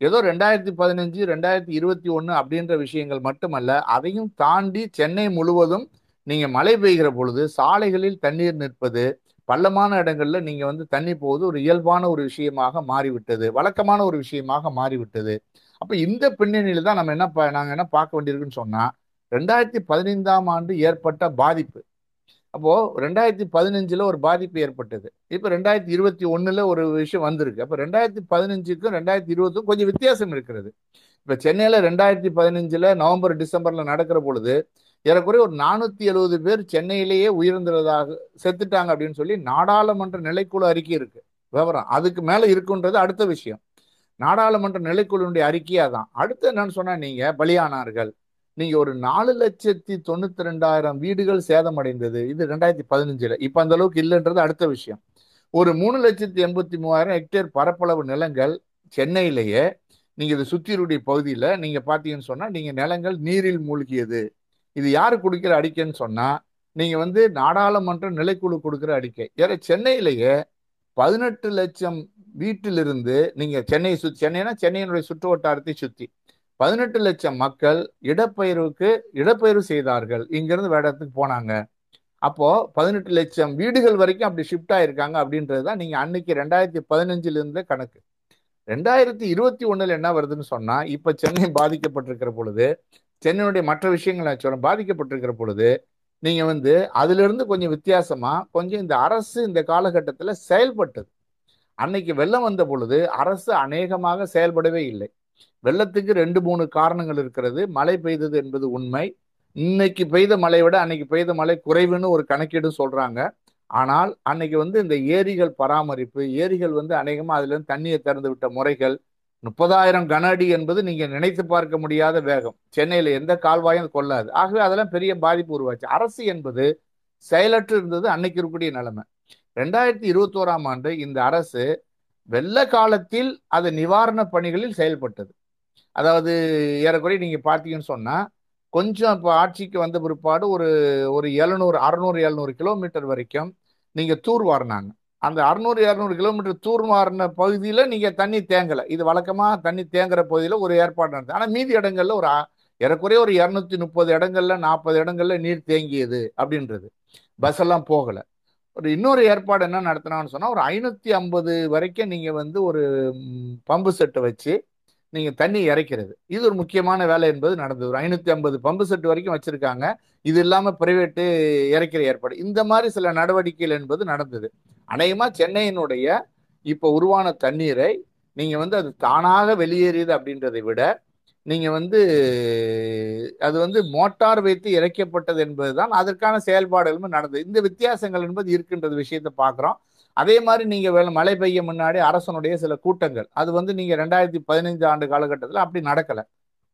ஏதோ 2015 2021 அப்படின்ற விஷயங்கள் மட்டுமல்ல, அதையும் தாண்டி சென்னை முழுவதும் நீங்கள் மழை பெய்கிற பொழுது சாலைகளில் தண்ணீர் நிற்பது, பள்ளமான இடங்களில் நீங்கள் வந்து தண்ணி போவது ஒரு இயல்பான ஒரு விஷயமாக மாறிவிட்டது, வழக்கமான ஒரு விஷயமாக மாறிவிட்டது. அப்போ இந்த பின்னணியில் தான் நம்ம நாங்கள் என்ன பார்க்க வேண்டியிருக்குன்னு சொன்னால் 2015ஆம் ஆண்டு ஏற்பட்ட பாதிப்பு. அப்போது 2015ல் ஒரு பாதிப்பு ஏற்பட்டது, இப்போ 2021ல் ஒரு விஷயம் வந்திருக்கு. அப்போ 2015க்கும் 2020க்கும் கொஞ்சம் வித்தியாசம் இருக்கிறது. இப்போ சென்னையில் 2015ல் நவம்பர் டிசம்பரில் நடக்கிற பொழுது ஏறக்குறைய ஒரு 470 பேர் சென்னையிலேயே உயிர்ந்ததாக செத்துட்டாங்க அப்படின்னு சொல்லி நாடாளுமன்ற நிலைக்குழு அறிக்கை இருக்குது. விவரம் அதுக்கு மேலே இருக்குன்றது அடுத்த விஷயம். நாடாளுமன்ற நிலைக்குழுனுடைய அறிக்கையாக தான் அடுத்து என்னன்னு சொன்னால், நீங்கள் பலியானார்கள், நீங்கள் ஒரு 4,92,000 வீடுகள் சேதமடைந்தது. இது 2015ல். இப்போ அந்த அளவுக்கு இல்லைன்றது அடுத்த விஷயம். ஒரு 3,83,000 ஹெக்டேர் பரப்பளவு நிலங்கள் சென்னையிலேயே, நீங்கள் இது சுற்றியுடைய பகுதியில் நீங்கள் பார்த்தீங்கன்னு சொன்னால் நீங்கள் நிலங்கள் நீரில் மூழ்கியது. இது யார் கொடுக்குற அறிக்கைன்னு சொன்னால், நீங்கள் வந்து நாடாளுமன்ற நிலைக்குழு கொடுக்குற அறிக்கை. ஏன்னா சென்னையிலேயே 18 லட்சம் வீட்டிலிருந்து நீங்கள் சென்னைனா சென்னையினுடைய சுற்று வட்டாரத்தை சுற்றி 18 லட்சம் மக்கள் இடப்பெயர்வு செய்தார்கள், இங்கேருந்து வேற இடத்துக்கு போனாங்க. அப்போது 18 லட்சம் வீடுகள் வரைக்கும் அப்படி ஷிஃப்ட் ஆகியிருக்காங்க அப்படின்றது தான் நீங்கள் அன்னைக்கு 2015லேருந்து கணக்கு. 2021ல் என்ன வருதுன்னு சொன்னால், இப்போ சென்னை பாதிக்கப்பட்டிருக்கிற பொழுது, சென்னையினுடைய மற்ற விஷயங்கள் நான் சொல்கிறேன், பாதிக்கப்பட்டிருக்கிற பொழுது நீங்கள் வந்து அதிலிருந்து கொஞ்சம் வித்தியாசமாக கொஞ்சம் இந்த அரசு இந்த காலகட்டத்தில் செயல்பட்டது. அன்னைக்கு வெள்ளம் வந்த பொழுது அரசு அநேகமாக செயல்படவே இல்லை. வெள்ளத்துக்கு 2-3 காரணங்கள் இருக்கிறது. மழை பெய்தது என்பது உண்மை. இன்னைக்கு பெய்த மழையை விட அன்னைக்கு பெய்த மழை குறைவுன்னு ஒரு கணக்கீடு சொல்கிறாங்க. ஆனால் அன்னைக்கு வந்து இந்த ஏரிகள் பராமரிப்பு, ஏரிகள் வந்து அநேகமாக அதிலிருந்து தண்ணியை திறந்து விட்ட முறைகள், 30,000 கன அடி என்பது நீங்கள் நினைத்து பார்க்க முடியாத வேகம் சென்னையில் எந்த கால்வாயும் கொள்ளாது. ஆகவே அதெல்லாம் பெரிய பாதிப்பு உருவாச்சு. அரசு என்பது செயலற்று இருந்தது அன்னைக்கு இருக்கக்கூடிய நிலைமை. 2021ஆம் ஆண்டு இந்த அரசு வெள்ள காலத்தில் அது நிவாரண பணிகளில் செயல்பட்டது. அதாவது ஏறக்குறைய நீங்கள் பார்த்தீங்கன்னு சொன்னால் கொஞ்சம் இப்போ ஆட்சிக்கு வந்த பிற்பாடு ஒரு 700 கிலோமீட்டர் வரைக்கும் நீங்கள் தூர் வாரினாங்க. அந்த 600-200 கிலோமீட்டர் தூர்மாறின பகுதியில் நீங்கள் தண்ணி தேங்கலை. இது வழக்கமாக தண்ணி தேங்குகிற பகுதியில் ஒரு ஏற்பாடு நடந்தது. ஆனால் மீதி இடங்களில் ஒரு ஏறக்குறைய ஒரு 230 இடங்கள்ல 40 இடங்கள்ல நீர் தேங்கியது அப்படின்றது. பஸ் எல்லாம் போகலை. ஒரு இன்னொரு ஏற்பாடு என்ன நடத்தினான்னு சொன்னால், ஒரு 550 வரைக்கும் நீங்கள் வந்து ஒரு பம்பு செட்டை வச்சு நீங்கள் தண்ணி இறைக்கிறது, இது ஒரு முக்கியமான வேலை என்பது நடந்தது. ஒரு 550 பம்பு செட்டு வரைக்கும் வச்சுருக்காங்க. இது இல்லாமல் பிரைவேட்டு இறைக்கிற ஏற்பாடு, இந்த மாதிரி சில நடவடிக்கைகள் என்பது நடந்தது. அநேகமாக சென்னையினுடைய இப்போ உருவான தண்ணீரை நீங்கள் வந்து அது தானாக வெளியேறியது அப்படின்றதை விட நீங்கள் வந்து அது வந்து மோட்டார் வைத்து இறைக்கப்பட்டது என்பது தான் அதற்கான செயல்பாடுகளும் நடந்தது. இந்த வித்தியாசங்கள் என்பது இருக்கின்றது விஷயத்தை பார்க்குறோம். அதே மாதிரி நீங்கள் மழை பெய்ய முன்னாடி அரசனுடைய சில கூட்டங்கள், அது வந்து நீங்கள் 2015 ஆண்டு காலகட்டத்தில் அப்படி நடக்கலை,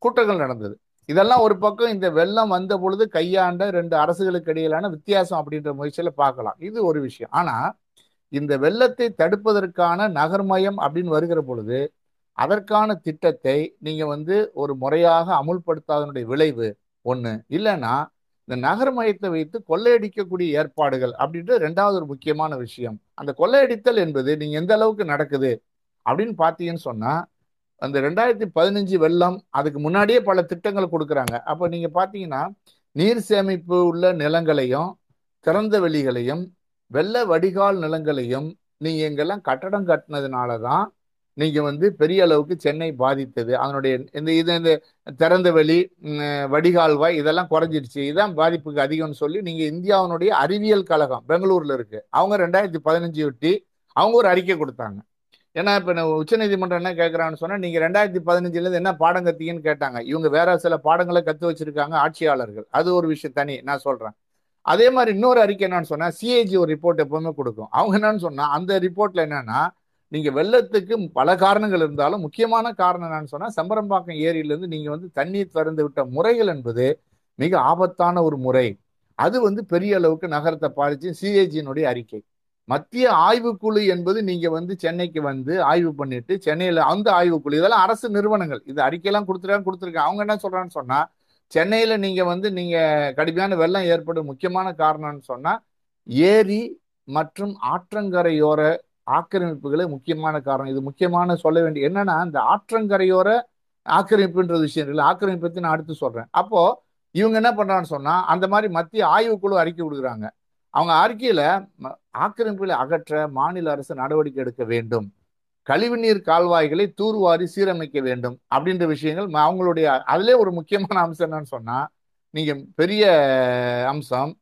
கூட்டங்கள் நடந்தது. இதெல்லாம் ஒரு பக்கம் இந்த வெள்ளம் வந்த பொழுது கையாண்ட 2 அரசுகளுக்கு இடையிலான வித்தியாசம் அப்படின்ற முயற்சியில் பார்க்கலாம். இது ஒரு விஷயம். ஆனால் இந்த வெள்ளத்தை தடுப்பதற்கான நகர்மயம் அப்படின்னு வருகிற பொழுது அதற்கான திட்டத்தை நீங்கள் வந்து ஒரு முறையாக அமுல்படுத்தாதனுடைய விளைவு ஒன்று. இல்லைன்னா இந்த நகர்மயத்தை வைத்து கொள்ளையடிக்கக்கூடிய ஏற்பாடுகள் அப்படின்றது ரெண்டாவது ஒரு முக்கியமான விஷயம். அந்த கொள்ளையடித்தல் என்பது நீங்கள் எந்த அளவுக்கு நடக்குது அப்படின்னு பார்த்தீங்கன்னு சொன்னால், அந்த 2015 வெள்ளம் அதுக்கு முன்னாடியே பல திட்டங்கள் கொடுக்குறாங்க. அப்போ நீங்கள் பார்த்தீங்கன்னா நீர் சேமிப்பு உள்ள நிலங்களையும் திறந்த வெளிகளையும் வெள்ள வடிகால் நிலங்களையும் நீங்கள் எங்கெல்லாம் கட்டடம் கட்டினதுனால தான் நீங்கள் வந்து பெரிய அளவுக்கு சென்னை பாதித்தது. அதனுடைய இந்த திறந்த வெளி வடிகால்வாய் இதெல்லாம் குறைஞ்சிடுச்சு, இதான் பாதிப்புக்கு அதிகம்னு சொல்லி நீங்கள் இந்தியாவினுடைய அறிவியல் கழகம் பெங்களூரில் இருக்குது, அவங்க 2015 ஒட்டி அவங்க ஒரு அறிக்கை கொடுத்தாங்க. ஏன்னா இப்போ உச்சநீதிமன்றம் என்ன கேட்குறான்னு சொன்னால், நீங்கள் 2015லேருந்து என்ன பாடம் கத்தீங்கன்னு கேட்டாங்க. இவங்க வேற சில பாடங்களை கற்று வச்சிருக்காங்க ஆட்சியாளர்கள், அது ஒரு விஷயம் தனி நான் சொல்கிறேன். அதே மாதிரி இன்னொரு அறிக்கை என்னன்னு சொன்னால், சிஏஜி ஒரு ரிப்போர்ட் எப்போவுமே கொடுக்கும். அவங்க என்னன்னு சொன்னால், அந்த ரிப்போர்ட்டில் என்னன்னா, நீங்கள் வெள்ளத்துக்கு பல காரணங்கள் இருந்தாலும் முக்கியமான காரணம் என்னன்னு சொன்னால், செம்பரம்பாக்கம் ஏரியிலேருந்து நீங்கள் வந்து தண்ணீர் திறந்து விட்ட முறைகள் என்பது மிக ஆபத்தான ஒரு முறை, அது வந்து பெரிய அளவுக்கு நகரத்தை பாதிச்சு. சிஏஜியினுடைய அறிக்கை மத்திய ஆய்வுக்குழு என்பது நீங்கள் வந்து சென்னைக்கு வந்து ஆய்வு பண்ணிட்டு சென்னையில் அந்த ஆய்வுக்குழு இதெல்லாம் அரசு நிறுவனங்கள் இது அறிக்கையெல்லாம் கொடுத்துருக்காங்க. அவங்க என்ன சொல்கிறான்னு சொன்னால், சென்னையில் நீங்கள் வந்து நீங்கள் கடுமையான வெள்ளம் ஏற்படும் முக்கியமான காரணம்னு சொன்னால் ஏரி மற்றும் ஆற்றங்கரையோர ஆக்கிரமிப்புகளே முக்கியமான காரணம். இது முக்கியமான சொல்ல வேண்டிய என்னன்னா, இந்த ஆற்றங்கரையோர ஆக்கிரமிப்புன்ற விஷயம் இல்லை, ஆக்கிரமிப்பத்தை நான் அடுத்து சொல்கிறேன். அப்போது இவங்க என்ன பண்ணுறான்னு சொன்னால், அந்த மாதிரி மத்திய ஆய்வுக்குழு அறிக்கை கொடுக்குறாங்க. அவங்க அறிக்கையில் ஆக்கிரமிப்புகளை அகற்ற மாநில அரசு நடவடிக்கை எடுக்க வேண்டும், கழிவுநீர் கால்வாய்களை தூர்வாரி சீரமைக்க வேண்டும் அப்படின்ற விஷயங்கள் அவங்களுடைய. அதிலே ஒரு முக்கியமான அம்சம் என்னன்னு சொன்னால், நீங்கள் பெரிய அம்சம்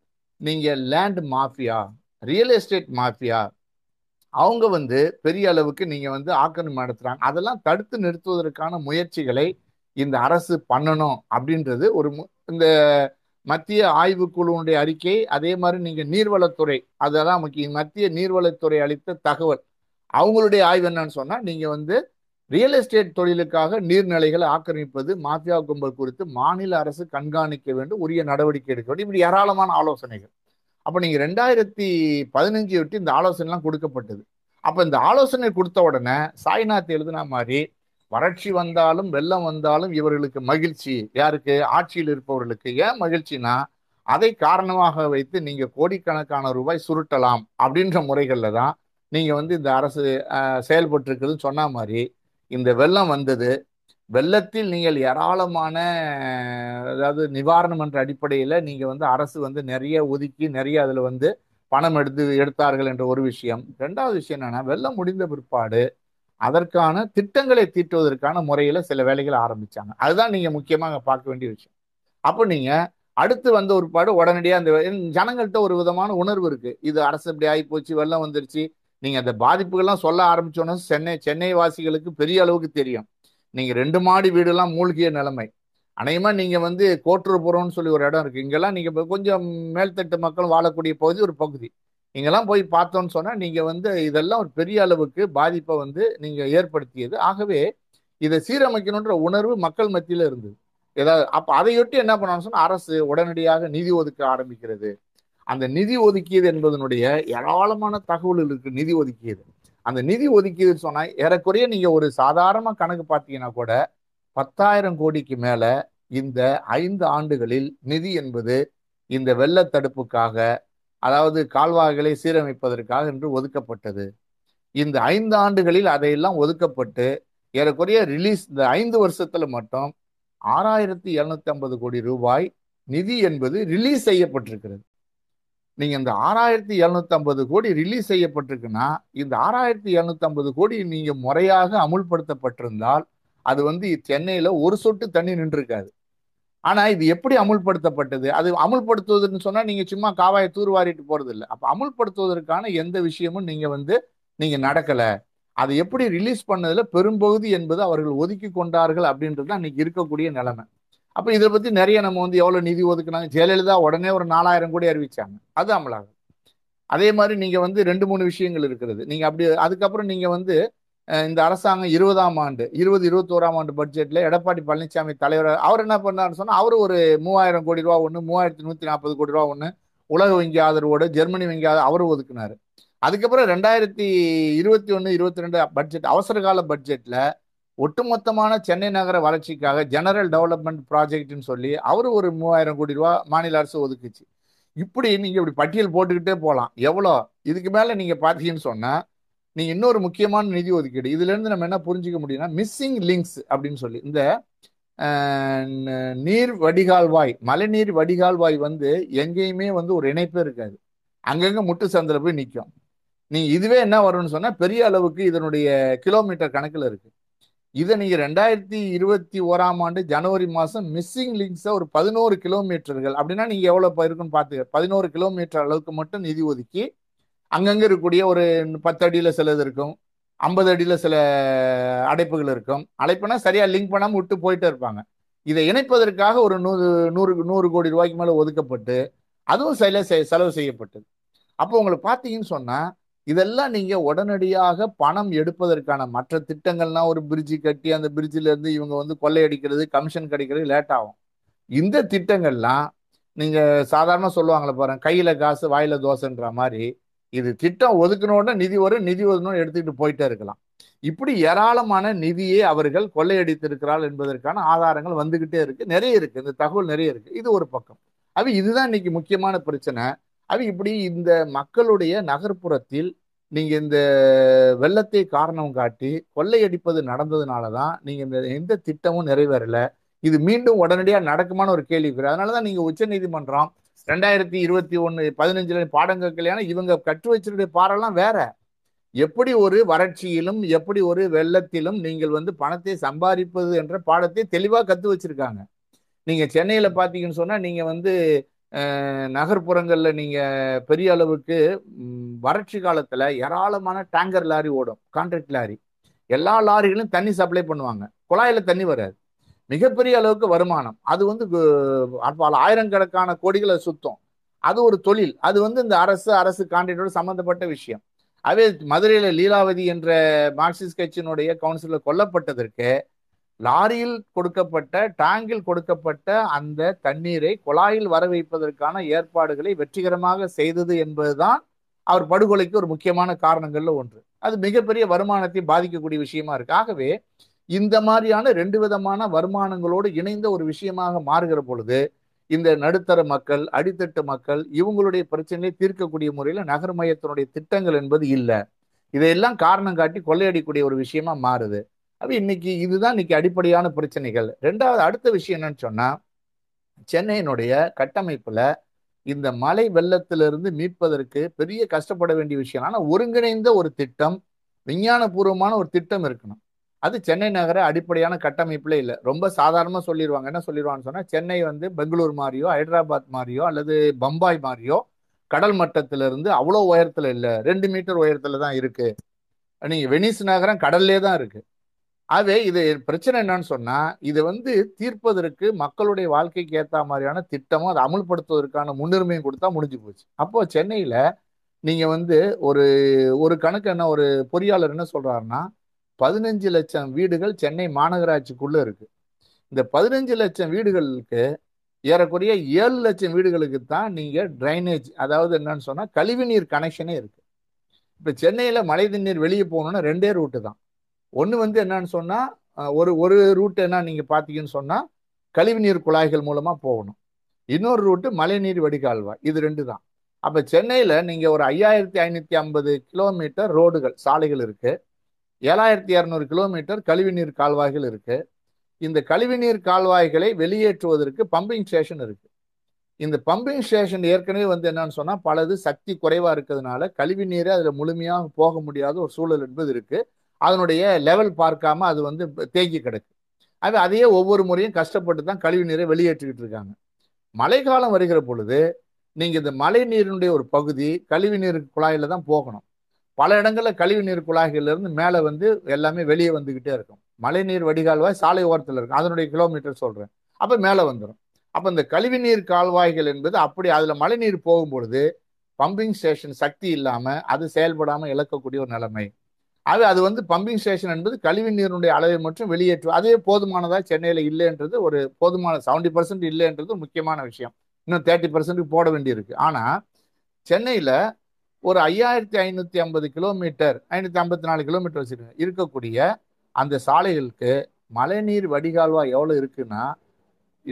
நீங்கள் land mafia, real estate mafia, அவங்க வந்து பெரிய அளவுக்கு நீங்கள் வந்து ஆக்கிரமிப்பு நடத்துகிறாங்க. அதெல்லாம் தடுத்து நிறுத்துவதற்கான முயற்சிகளை இந்த அரசு பண்ணணும் அப்படின்றது ஒரு இந்த மத்திய ஆய்வுக்குழுவுடைய அறிக்கை. அதே மாதிரி நீங்கள் நீர்வளத்துறை, அதெல்லாம் முக்கியம். மத்திய நீர்வளத்துறை அளித்த தகவல் அவங்களுடைய ஆய்வு என்னன்னு சொன்னால், நீங்கள் வந்து ரியல் எஸ்டேட் தொழிலுக்காக நீர்நிலைகளை ஆக்கிரமிப்பது மாஃபியா கும்பல் குறித்து மாநில அரசு கண்காணிக்க வேண்டும், உரிய நடவடிக்கை எடுக்க வேண்டும், இப்படி ஏராளமான ஆலோசனைகள். அப்போ நீங்கள் 2015 ஒட்டி இந்த ஆலோசனைலாம் கொடுக்கப்பட்டது. அப்போ இந்த ஆலோசனை கொடுத்த உடனே சாய்நாத் எழுதுன மாதிரி, வறட்சி வந்தாலும் வெள்ளம் வந்தாலும் இவர்களுக்கு மகிழ்ச்சி. யாருக்கு? ஆட்சியில் இருப்பவர்களுக்கு. ஏன் மகிழ்ச்சினா, அதை காரணமாக வைத்து நீங்கள் கோடிக்கணக்கான ரூபாய் சுருட்டலாம் அப்படின்ற முறைகளில் தான் நீங்கள் வந்து இந்த அரசு செயல்பட்டுருக்குதுன்னு சொன்ன மாதிரி, இந்த வெள்ளம் வந்தது, வெள்ளத்தில் நீங்கள் ஏராளமான அதாவது நிவாரணம் என்ற அடிப்படையில் நீங்கள் வந்து அரசு வந்து நிறைய ஒதுக்கி நிறைய அதில் வந்து பணம் எடுத்தார்கள் என்ற ஒரு விஷயம். ரெண்டாவது விஷயம் என்னென்னா, வெள்ளம் முடிந்த பிற்பாடு அதற்கான திட்டங்களை தீட்டுவதற்கான முறையில் சில வேலைகளை ஆரம்பித்தாங்க. அதுதான் நீங்கள் முக்கியமாக பார்க்க வேண்டிய விஷயம். அப்போ நீங்கள் அடுத்து வந்த ஒரு பாடு உடனடியாக அந்த ஜனங்கள்கிட்ட ஒரு விதமான உணர்வு இருக்குது, இது அரசு இப்படி ஆகிப்போச்சு, வெள்ளம் வந்துருச்சு. நீங்கள் அந்த பாதிப்புகள்லாம் சொல்ல ஆரம்பித்தோன்னா சென்னை வாசிகளுக்கு பெரிய அளவுக்கு தெரியும். நீங்கள் 2 மாடி வீடுலாம் மூழ்கிய நிலைமை. அநேகமாக நீங்கள் வந்து கோட்டூர்புரம்னு சொல்லி ஒரு இடம் இருக்குது, இங்கெல்லாம் நீங்கள் கொஞ்சம் மேல்தட்டு மக்கள் வாழக்கூடிய பகுதி ஒரு பகுதி, இங்கெல்லாம் போய் பார்த்தோன்னு சொன்னால் நீங்கள் வந்து இதெல்லாம் ஒரு பெரிய அளவுக்கு பாதிப்பை வந்து நீங்கள் ஏற்படுத்தியது. ஆகவே இதை சீரமைக்கணுன்ற உணர்வு மக்கள் மத்தியில் இருந்தது. ஏதாவது அப்போ அதையொட்டி என்ன பண்ணணும்னு சொன்னால், அரசு உடனடியாக நிதி ஒதுக்க ஆரம்பிக்கிறது. அந்த நிதி ஒதுக்கியது என்பதனுடைய ஏராளமான தகவல்கள் இருக்குது. நிதி ஒதுக்கியது, அந்த நிதி ஒதுக்கீடுன்னு சொன்னால் ஏறக்குறைய நீங்கள் ஒரு சாதாரண கணக்கு பார்த்தீங்கன்னா கூட 10,000 கோடிக்கு மேலே இந்த 5 ஆண்டுகளில் நிதி என்பது இந்த வெள்ள தடுப்புக்காக அதாவது கால்வாய்களை சீரமைப்பதற்காக என்று ஒதுக்கப்பட்டது. இந்த 5 ஆண்டுகளில் அதையெல்லாம் ஒதுக்கப்பட்டு ஏறக்குறைய ரிலீஸ் இந்த 5 வருஷத்துல மட்டும் 6,250 கோடி ரூபாய் நிதி என்பது ரிலீஸ் செய்யப்பட்டிருக்கிறது. நீங்க இந்த 6,250 கோடி ரிலீஸ் செய்யப்பட்டிருக்குன்னா இந்த 6,250 கோடி நீங்க முறையாக அமுல்படுத்தப்பட்டிருந்தால் அது வந்து சென்னையில ஒரு சொட்டு தண்ணி நின்று இருக்காது. ஆனா இது எப்படி அமுல்படுத்தப்பட்டது? அது அமுல்படுத்துவதுன்னு சொன்னா நீங்க சும்மா காவாயை தூர்வாரிட்டு போறது இல்லை. அப்ப அமுல்படுத்துவதற்கான எந்த விஷயமும் நீங்க நடக்கல. அது எப்படி ரிலீஸ் பண்ணதுல பெரும்பகுதி என்பது அவர்கள் ஒதுக்கி கொண்டார்கள் அப்படின்றது தான் இன்னைக்கு இருக்கக்கூடிய நிலைமை. அப்ப இதை பத்தி நிறைய நம்ம வந்து எவ்வளவு நிதி ஒதுக்குனாங்க. ஜெயலலிதா உடனே ஒரு 4,000 கோடி அறிவிச்சாங்க, அது அமலாகும். அதே மாதிரி நீங்க வந்து 2-3 விஷயங்கள் இருக்கிறது. நீங்க அப்படி அதுக்கப்புறம் நீங்க வந்து இந்த அரசாங்கம் 20ஆம் ஆண்டு 2021ஆம் ஆண்டு பட்ஜெட்ல எடப்பாடி பழனிசாமி தலைவர் அவர் என்ன பண்ணாருன்னு சொன்னா அவர் ஒரு 3,000 கோடி ரூபா ஒண்ணு, 3,140 கோடி ரூபா ஒண்ணு உலக வங்கி ஆதரவோட ஜெர்மனி வங்கி ஆதரவு அவர் ஒதுக்குனாரு. அதுக்கப்புறம் 2021-22 பட்ஜெட் அவசர கால பட்ஜெட்ல ஒட்டுமொத்தமான சென்னை நகர வளர்ச்சிக்காக ஜெனரல் டெவலப்மெண்ட் ப்ராஜெக்ட்னு சொல்லி அவர் ஒரு 3,000 கோடி ரூபா மாநில அரசு ஒதுக்குச்சு. இப்படி நீங்க இப்படி பட்டியல் போட்டுக்கிட்டே போகலாம். எவ்வளோ இதுக்கு மேல நீங்க பார்த்தீங்கன்னு சொன்னா நீங்க இன்னொரு முக்கியமான நிதி ஒதுக்கீடு. இதுல இருந்து நம்ம என்ன புரிஞ்சுக்க முடியும்னா மிஸ்ஸிங் லிங்க்ஸ் அப்படின்னு சொல்லி இந்த நீர் வடிகால்வாய் மழைநீர் வடிகால்வாய் வந்து எங்கேயுமே வந்து ஒரு இணைப்பே இருக்காது. அங்கங்க முட்டு சந்தில போய் நிற்கும். நீங்க இதுவே என்ன வரும்னு சொன்னா பெரிய அளவுக்கு இதனுடைய கிலோமீட்டர் கணக்கில் இருக்கு. இதை நீங்க 2021ஆம் ஆண்டு ஜனவரி மாதம் மிஸ்ஸிங் லிங்க்ஸை ஒரு 11 கிலோமீட்டர்கள் அப்படின்னா நீங்க எவ்வளவு இருக்குன்னு பாத்துக்க. 11 கிலோமீட்டர் அளவுக்கு மட்டும் நிதி ஒதுக்கி அங்கங்க இருக்கக்கூடிய ஒரு 10 அடியில சிலது இருக்கும், 50 அடியில சில அடைப்புகள் இருக்கும். அடைப்புனா சரியா லிங்க் பண்ணாம விட்டு போயிட்டே இருப்பாங்க. இதை இணைப்பதற்காக ஒரு 100 கோடி ரூபாய்க்கு மேல ஒதுக்கப்பட்டு அதுவும் செலவு செய்யப்பட்டது. அப்போ உங்களுக்கு பார்த்தீங்கன்னு சொன்னா இதெல்லாம் நீங்க உடனடியாக பணம் எடுப்பதற்கான மற்ற திட்டங்கள்னா ஒரு பிரிட்ஜு கட்டி அந்த பிரிட்ஜில இருந்து இவங்க வந்து கொள்ளையடிக்கிறது கமிஷன் கிடைக்கிறது லேட் ஆகும். இந்த திட்டங்கள்லாம் நீங்க சாதாரண சொல்லுவாங்களே பாருங்க, கையில காசு வாயில தோசைன்ற மாதிரி. இது திட்டம் ஒதுக்கணும்னா நிதி வரும், நிதி ஒதுக்கணும்னு எடுத்துக்கிட்டு போயிட்டே இருக்கலாம். இப்படி ஏராளமான நிதியை அவர்கள் கொள்ளையடித்திருக்கிறார் என்பதற்கான ஆதாரங்கள் வந்துகிட்டே இருக்கு, நிறைய இருக்கு, இந்த தகவல் நிறைய இருக்கு. இது ஒரு பக்கம். இதுதான் இன்னைக்கு முக்கியமான பிரச்சனை. இப்படி இந்த மக்களுடைய நகர்ப்புறத்தில் நீங்க இந்த வெள்ளத்தை காரணம் காட்டி கொள்ளையடிப்பது நடந்ததுனாலதான் நீங்க இந்த எந்த திட்டமும் நிறைவேறல. இது மீண்டும் உடனடியா நடக்குமான ஒரு கேள்விக்குறி. அதனாலதான் நீங்க உச்ச நீதிமன்றம் 2021-15 பாடம் கற்கலையான இவங்க கற்று வச்சிருக்கிற பாடம்லாம் வேற. எப்படி ஒரு வறட்சியிலும் எப்படி ஒரு வெள்ளத்திலும் நீங்கள் வந்து பணத்தை சம்பாதிப்பது என்ற பாடத்தை தெளிவா கற்று வச்சிருக்காங்க. நீங்க சென்னையில பாத்தீங்கன்னு சொன்னா நீங்க வந்து நகர்ப்புறங்கள்ல நீங்க பெரிய அளவுக்கு வறட்சி காலத்துல ஏராளமான டேங்கர் லாரி ஓடும், கான்ட்ராக்ட் லாரி. எல்லா லாரிகளும் தண்ணி சப்ளை பண்ணுவாங்க, குழாயில தண்ணி வராது. மிகப்பெரிய அளவுக்கு வருமானம். அது வந்து ஆயிரக்கணக்கான கோடிகளை சுத்தம். அது ஒரு தொழில். அது வந்து இந்த அரசு கான்ட்ராக்டோட சம்பந்தப்பட்ட விஷயம். அதே மதுரையில லீலாவதி என்ற மார்க்சிஸ்ட் கட்சியினுடைய கவுன்சிலர் கொல்லப்பட்டதற்கு லாரியில் கொடுக்கப்பட்ட டேங்கில் கொடுக்கப்பட்ட அந்த தண்ணீரை குழாயில் வர வைப்பதற்கான ஏற்பாடுகளை வெற்றிகரமாக செய்தது என்பதுதான் அவர் படுகொலைக்கு ஒரு முக்கியமான காரணங்கள்ல ஒன்று. அது மிகப்பெரிய வருமானத்தை பாதிக்கக்கூடிய விஷயமா இருக்கு. ஆகவே இந்த மாதிரியான 2 விதமான வருமானங்களோடு இணைந்த ஒரு விஷயமாக மாறுகிற பொழுது இந்த நடுத்தர மக்கள் அடித்தட்டு மக்கள் இவங்களுடைய பிரச்சனையை தீர்க்கக்கூடிய முறையில நகர் மையத்தினுடைய திட்டங்கள் என்பது இல்லை. இதையெல்லாம் காரணம் காட்டி கொள்ளையடிக்கூடிய ஒரு விஷயமா மாறுது. இன்னைக்கு இதுதான் இன்னைக்கு அடிப்படையான பிரச்சனைகள். ரெண்டாவது அடுத்த விஷயம் என்னன்னு சொன்னா சென்னையினுடைய கட்டமைப்புல இந்த மலை வெள்ளத்திலிருந்து மீட்பதற்கு பெரிய கஷ்டப்பட வேண்டிய விஷயம். ஆனா ஒருங்கிணைந்த ஒரு திட்டம் விஞ்ஞானபூர்வமான ஒரு திட்டம் இருக்கணும். அது சென்னை நகர அடிப்படையான கட்டமைப்புல இல்லை. ரொம்ப சாதாரணமா சொல்லிடுவாங்க. என்ன சொல்லிடுவாங்கன்னு சொன்னா சென்னை வந்து பெங்களூர் மாதிரியோ ஹைதராபாத் மாதிரியோ அல்லது பம்பாய் மாதிரியோ கடல் மட்டத்திலிருந்து அவ்வளோ உயரத்துல இல்லை, 2 மீட்டர் உயரத்துல தான் இருக்கு. நீங்க வெனிஸ் நகரம் கடல்லே தான் இருக்கு. ஆகவே இது பிரச்சனை என்னன்னு சொன்னா இதை வந்து தீர்ப்பதற்கு மக்களுடைய வாழ்க்கைக்கு ஏற்ற மாதிரியான திட்டமும் அதை அமுல்படுத்துவதற்கான முன்னுரிமையும் கொடுத்தா முடிஞ்சு போச்சு. அப்போ சென்னையில நீங்க வந்து ஒரு கணக்கு என்ன ஒரு பொறியாளர் என்ன சொல்றாருன்னா 15 லட்சம் வீடுகள் சென்னை மாநகராட்சிக்குள்ள இருக்கு. இந்த 15 லட்சம் வீடுகளுக்கு ஏறக்குறைய 7 லட்சம் வீடுகளுக்கு தான் நீங்க டிரைனேஜ் அதாவது என்னன்னு சொன்னா கழிவுநீர் கனெக்ஷனே இருக்கு. இப்ப சென்னையில மழை தண்ணீர் வெளியே போகணும்னா 2 ரூட்டு தான். ஒன்று வந்து என்னன்னு சொன்னால் ஒரு ரூட்டு என்ன நீங்கள் பார்த்தீங்கன்னு சொன்னால் கழிவுநீர் குழாய்கள் மூலமாக போகணும். இன்னொரு ரூட்டு மழைநீர் வடிகால்வாய். இது 2 தான். அப்போ சென்னையில் நீங்கள் ஒரு 5550 கிலோமீட்டர் ரோடுகள் சாலைகள் இருக்குது, 7200 கிலோமீட்டர் கழிவுநீர் கால்வாய்கள் இருக்குது. இந்த கழிவுநீர் கால்வாய்களை வெளியேற்றுவதற்கு பம்பிங் ஸ்டேஷன் இருக்குது. இந்த பம்பிங் ஸ்டேஷன் ஏற்கனவே என்னன்னு சொன்னால் பலது சக்தி குறைவாக இருக்கிறதுனால கழிவுநீரை அதில் முழுமையாக போக முடியாத ஒரு சூழல் என்பது இருக்குது. அதனுடைய லெவல் பார்க்காம அது தேங்கி கிடக்கு. அது அதையே ஒவ்வொரு முறையும் கஷ்டப்பட்டு தான் கழிவுநீரை வெளியேற்றிக்கிட்டு இருக்காங்க. மழைக்காலம் வருகிற பொழுது நீங்கள் இந்த மழை நீரினுடைய ஒரு பகுதி கழிவு நீர் குழாயில் தான் போகணும். பல இடங்களில் கழிவு நீர் குழாய்களிலிருந்து மேலே எல்லாமே வெளியே வந்துக்கிட்டே இருக்கும். மழை நீர் வடிகால்வாய் சாலை ஓரத்தில் இருக்கும், அதனுடைய கிலோமீட்டர் சொல்கிறேன், அப்போ மேலே வந்துடும். அப்போ இந்த கழிவு நீர் கால்வாய்கள் என்பது அப்படி அதில் மழை நீர் போகும்பொழுது பம்பிங் ஸ்டேஷன் சக்தி இல்லாமல் அது செயல்படாமல் இழக்கக்கூடிய ஒரு நிலைமை. அது பம்பிங் ஸ்டேஷன் என்பது கழிவு நீருடைய அளவை மட்டும் வெளியேற்றும், அதே போதுமானதாக சென்னையில் இல்லைன்றது ஒரு போதுமான 70% இல்லைன்றது முக்கியமான விஷயம். இன்னும் 30% போட வேண்டியிருக்கு. ஆனால் சென்னையில் ஒரு 5550 கிலோமீட்டர் 554 கிலோமீட்டர் வச்சுருக்கேன் இருக்கக்கூடிய அந்த சாலைகளுக்கு மழைநீர் வடிகால்வா எவ்வளோ இருக்குன்னா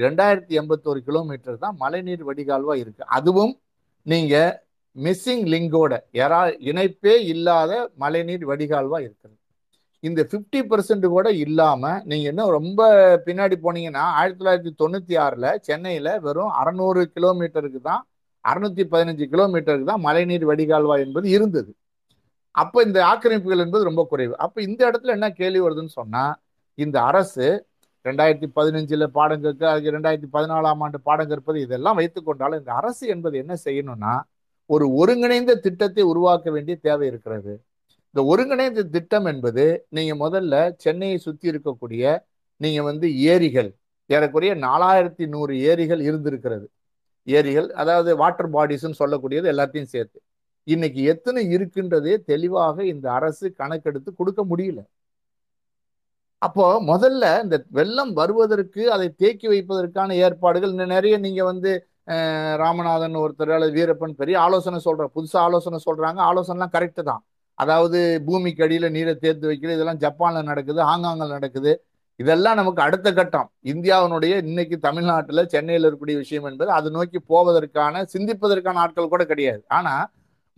2081 கிலோமீட்டர் தான் மழைநீர் வடிகால்வா இருக்குது. அதுவும் நீங்கள் மிஸ்ஸிங் லிங்கோட இணைப்பே இல்லாத மழைநீர் வடிகால்வா இருக்குது. இந்த 50% கூட இல்லாமல் நீங்கள் இன்னும் ரொம்ப பின்னாடி போனீங்கன்னா 1996 சென்னையில் வெறும் 600 கிலோமீட்டருக்கு தான் 615 கிலோமீட்டருக்கு தான் மழைநீர் வடிகால்வா என்பது இருந்தது. அப்போ இந்த ஆக்கிரமிப்புகள் என்பது ரொம்ப குறைவு. அப்போ இந்த இடத்துல என்ன கேள்வி வருதுன்னு சொன்னால், இந்த அரசு 2015 பாடம் கற்க, அதுக்கு 2014ஆம் ஆண்டு பாடம் கற்பது, இதெல்லாம் வைத்துக்கொண்டாலும் இந்த அரசு என்பது என்ன செய்யணும்னா ஒரு ஒருங்கிணைந்த திட்டத்தை உருவாக்க வேண்டிய தேவை இருக்கிறது. இந்த ஒருங்கிணைந்த திட்டம் என்பது நீங்கள் முதல்ல சென்னையை சுற்றி இருக்கக்கூடிய நீங்கள் ஏரிகள் ஏறக்குறைய 4100 ஏரிகள் இருந்திருக்கிறது. ஏரிகள் அதாவது வாட்டர் பாடிஸ்ன்னு சொல்லக்கூடியது எல்லாத்தையும் சேர்த்து இன்னைக்கு எத்தனை இருக்குன்றதே தெளிவாக இந்த அரசு கணக்கெடுத்து கொடுக்க முடியல. அப்போ முதல்ல இந்த வெள்ளம் வருவதற்கு அதை தேக்கி வைப்பதற்கான ஏற்பாடுகள் நிறைய நீங்கள் ராமநாதன் ஒருத்தர் அல்லது வீரப்பன் பெரிய ஆலோசனை சொல்கிற புதுசாக ஆலோசனை சொல்கிறாங்க. ஆலோசனைலாம் கரெக்டு தான். அதாவது பூமிக்கு அடியில் நீரை தேர்த்து வைக்கிறது இதெல்லாம் ஜப்பானில் நடக்குது, ஹாங்காங்கில் நடக்குது. இதெல்லாம் நமக்கு அடுத்த கட்டம். இந்தியாவினுடைய இன்னைக்கு தமிழ்நாட்டில் சென்னையில் இருக்கக்கூடிய விஷயம் என்பது அது நோக்கி போவதற்கான சிந்திப்பதற்கான ஆட்கள் கூட கிடையாது. ஆனால்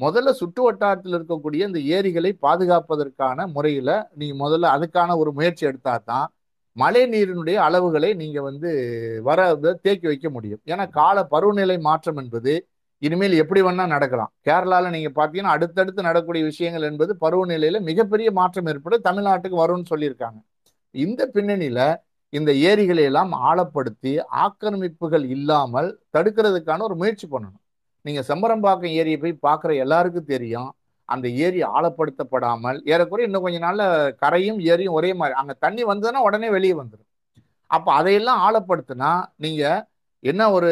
முதல்ல சுற்று வட்டாரத்தில் இருக்கக்கூடிய இந்த ஏரிகளை பாதுகாப்பதற்கான முறையில் நீங்கள் முதல்ல அதுக்கான ஒரு முயற்சி எடுத்தால் தான் மழை நீரினுடைய அளவுகளை நீங்கள் வர தேக்கி வைக்க முடியும். ஏன்னா கால பருவநிலை மாற்றம் என்பது இனிமேல் எப்படி வேணால் நடக்கலாம். கேரளாவில் நீங்கள் பார்த்தீங்கன்னா அடுத்தடுத்து நடக்கூடிய விஷயங்கள் என்பது பருவநிலையில் மிகப்பெரிய மாற்றம் ஏற்பட தமிழ்நாட்டுக்கு வரும்னு சொல்லியிருக்காங்க. இந்த பின்னணியில் இந்த ஏரிகளை எல்லாம் ஆழப்படுத்தி ஆக்கிரமிப்புகள் இல்லாமல் தடுக்கிறதுக்கான ஒரு முயற்சி பண்ணணும். நீங்கள் செம்பரம்பாக்கம் ஏரியை போய் பார்க்குற எல்லாருக்கும் தெரியும், அந்த ஏரி ஆழப்படுத்தப்படாமல் ஏறக்குறைய இன்னும் கொஞ்ச நாளில் கரையும் ஏரியும் ஒரே மாதிரி, அங்கே தண்ணி வந்ததுன்னா உடனே வெளியே வந்துடும். அப்போ அதையெல்லாம் ஆழப்படுத்தினா நீங்கள் என்ன ஒரு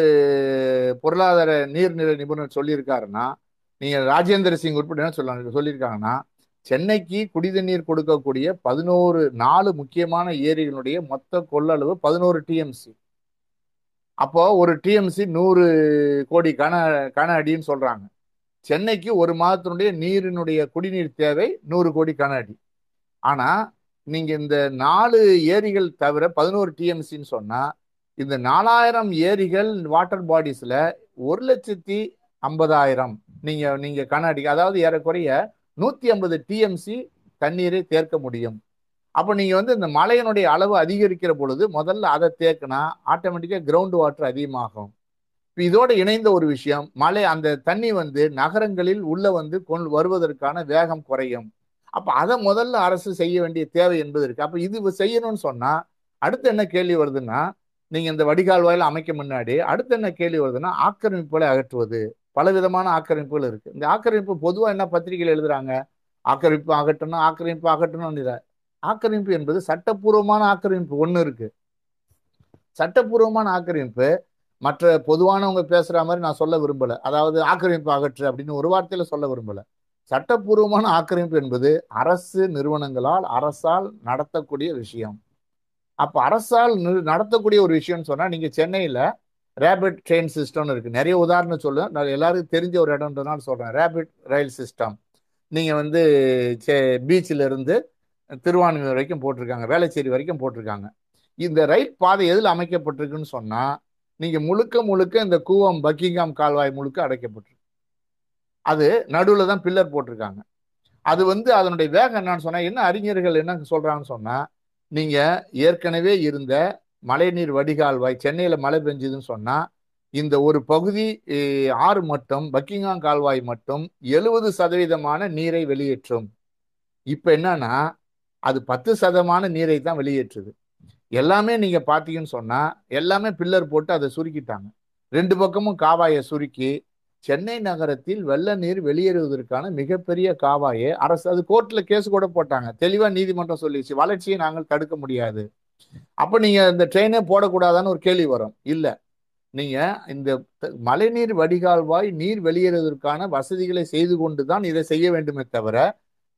பொருளாதார நீர்நிலை நிபுணர் சொல்லியிருக்காருன்னா, நீங்கள் ராஜேந்திர சிங் உட்பட என்ன சொல்லியிருக்காங்கன்னா, சென்னைக்கு குடிநீர் கொடுக்கக்கூடிய 14 முக்கியமான ஏரிகளுடைய மொத்த கொள்ளளவு 11 TMC. அப்போ ஒரு TMC 100 கோடி கன அடின்னு சொல்கிறாங்க. சென்னைக்கு ஒரு மாதத்தினுடைய நீரினுடைய குடிநீர் தேவை 100 கோடி கன அடி. ஆனால் நீங்கள் இந்த 4 ஏரிகள் தவிர 11 TMCன்னு சொன்னால் இந்த 4000 ஏரிகள் வாட்டர் பாடிஸில் 1,50,000 நீங்கள் கண்ணாடி அதாவது ஏறக்குறைய 150 TMC தண்ணீரை தேர்க்க முடியும். அப்போ நீங்கள் இந்த மழையினுடைய அளவு அதிகரிக்கிற பொழுது முதல்ல அதை தேக்கினா ஆட்டோமேட்டிக்காக கிரவுண்ட் வாட்டர் அதிகமாகும். இப்போ இதோடு இணைந்த ஒரு விஷயம், மழை அந்த தண்ணி நகரங்களில் உள்ளே வருவதற்கான வேகம் குறையும். அப்போ அதை முதல்ல அரசு செய்ய வேண்டிய தேவை என்பது இருக்குது. அப்போ இது செய்யணும்னு சொன்னால் அடுத்து என்ன கேள்வி வருதுன்னா, நீங்கள் இந்த வடிகால் வாயில் அமைக்க முன்னாடி அடுத்து என்ன கேள்வி வருதுன்னா ஆக்கிரமிப்புகளை அகற்றுவது. பலவிதமான ஆக்கிரமிப்புகள் இருக்குது. இந்த ஆக்கிரமிப்பு பொதுவாக என்ன பத்திரிகையில் எழுதுகிறாங்க, ஆக்கிரமிப்பு அகற்றணும் ஆக்கிரமிப்பு அகற்றணும். ஆக்கிரமிப்பு என்பது சட்டப்பூர்வமான ஆக்கிரமிப்பு ஒன்று இருக்குது. சட்டப்பூர்வமான ஆக்கிரமிப்பு மற்ற பொதுவானவங்க பேசுகிற மாதிரி நான் சொல்ல விரும்பலை, அதாவது ஆக்கிரமிப்பு அகற்று அப்படின்னு ஒரு வார்த்தையில் சொல்ல விரும்பலை. சட்டப்பூர்வமான ஆக்கிரமிப்பு என்பது அரசு நிறுவனங்களால் அரசால் நடத்தக்கூடிய விஷயம். அப்போ அரசால் நடத்தக்கூடிய ஒரு விஷயம்னு சொன்னால், நீங்கள் சென்னையில் ரேபிட் ட்ரெயின் சிஸ்டம்னு இருக்குது. நிறைய உதாரணம் சொல்லுவேன், நான் எல்லாருக்கும் தெரிஞ்ச ஒரு இடம்ன்றதுனால சொல்கிறேன். ரேபிட் ரயில் சிஸ்டம் நீங்கள் பீச்சிலிருந்து திருவான்மையூர் வரைக்கும் போட்டிருக்காங்க, வேளச்சேரி வரைக்கும் போட்டிருக்காங்க. இந்த ரயில் பாதை எதில் அமைக்கப்பட்டிருக்குன்னு சொன்னால், நீங்கள் முழுக்க முழுக்க இந்த கூவம் பக்கிங்காம் கால்வாய் முழுக்க அடைக்கப்பட்டிருக்கு. அது நடுவில் தான் பில்லர் போட்டிருக்காங்க. அது வந்து அதனுடைய வேகம் என்னன்னு சொன்னால், என்ன அறிஞர்கள் என்ன சொல்கிறாங்கன்னு சொன்னால், நீங்கள் ஏற்கனவே இருந்த மழைநீர் வடிகால்வாய் சென்னையில் மழை பெஞ்சதுன்னு சொன்னால் இந்த ஒரு பகுதி ஆறு மட்டும் பக்கிங்காம் கால்வாய் மட்டும் 70% நீரை வெளியேற்றும். இப்போ என்னன்னா அது 10% நீரை தான் வெளியேற்றுது. எல்லாமே நீங்கள் பார்த்தீங்கன்னு சொன்னால் எல்லாமே பில்லர் போட்டு அதை சுருக்கிட்டாங்க. ரெண்டு பக்கமும் காவாயை சுருக்கி சென்னை நகரத்தில் வெள்ள நீர் வெளியேறுவதற்கான மிகப்பெரிய காவாயை அரசு, அது கோர்ட்டில் கேஸ் கூட போட்டாங்க, தெளிவாக நீதிமன்றம் சொல்லிடுச்சு வளர்ச்சியை நாங்கள் தடுக்க முடியாது. அப்போ நீங்கள் இந்த ட்ரெயினே போடக்கூடாதான்னு ஒரு கேள்வி வரும். இல்லை, நீங்கள் இந்த மழைநீர் வடிகால்வாய் நீர் வெளியேறுவதற்கான வசதிகளை செய்து கொண்டு தான் இதை செய்ய வேண்டுமே தவிர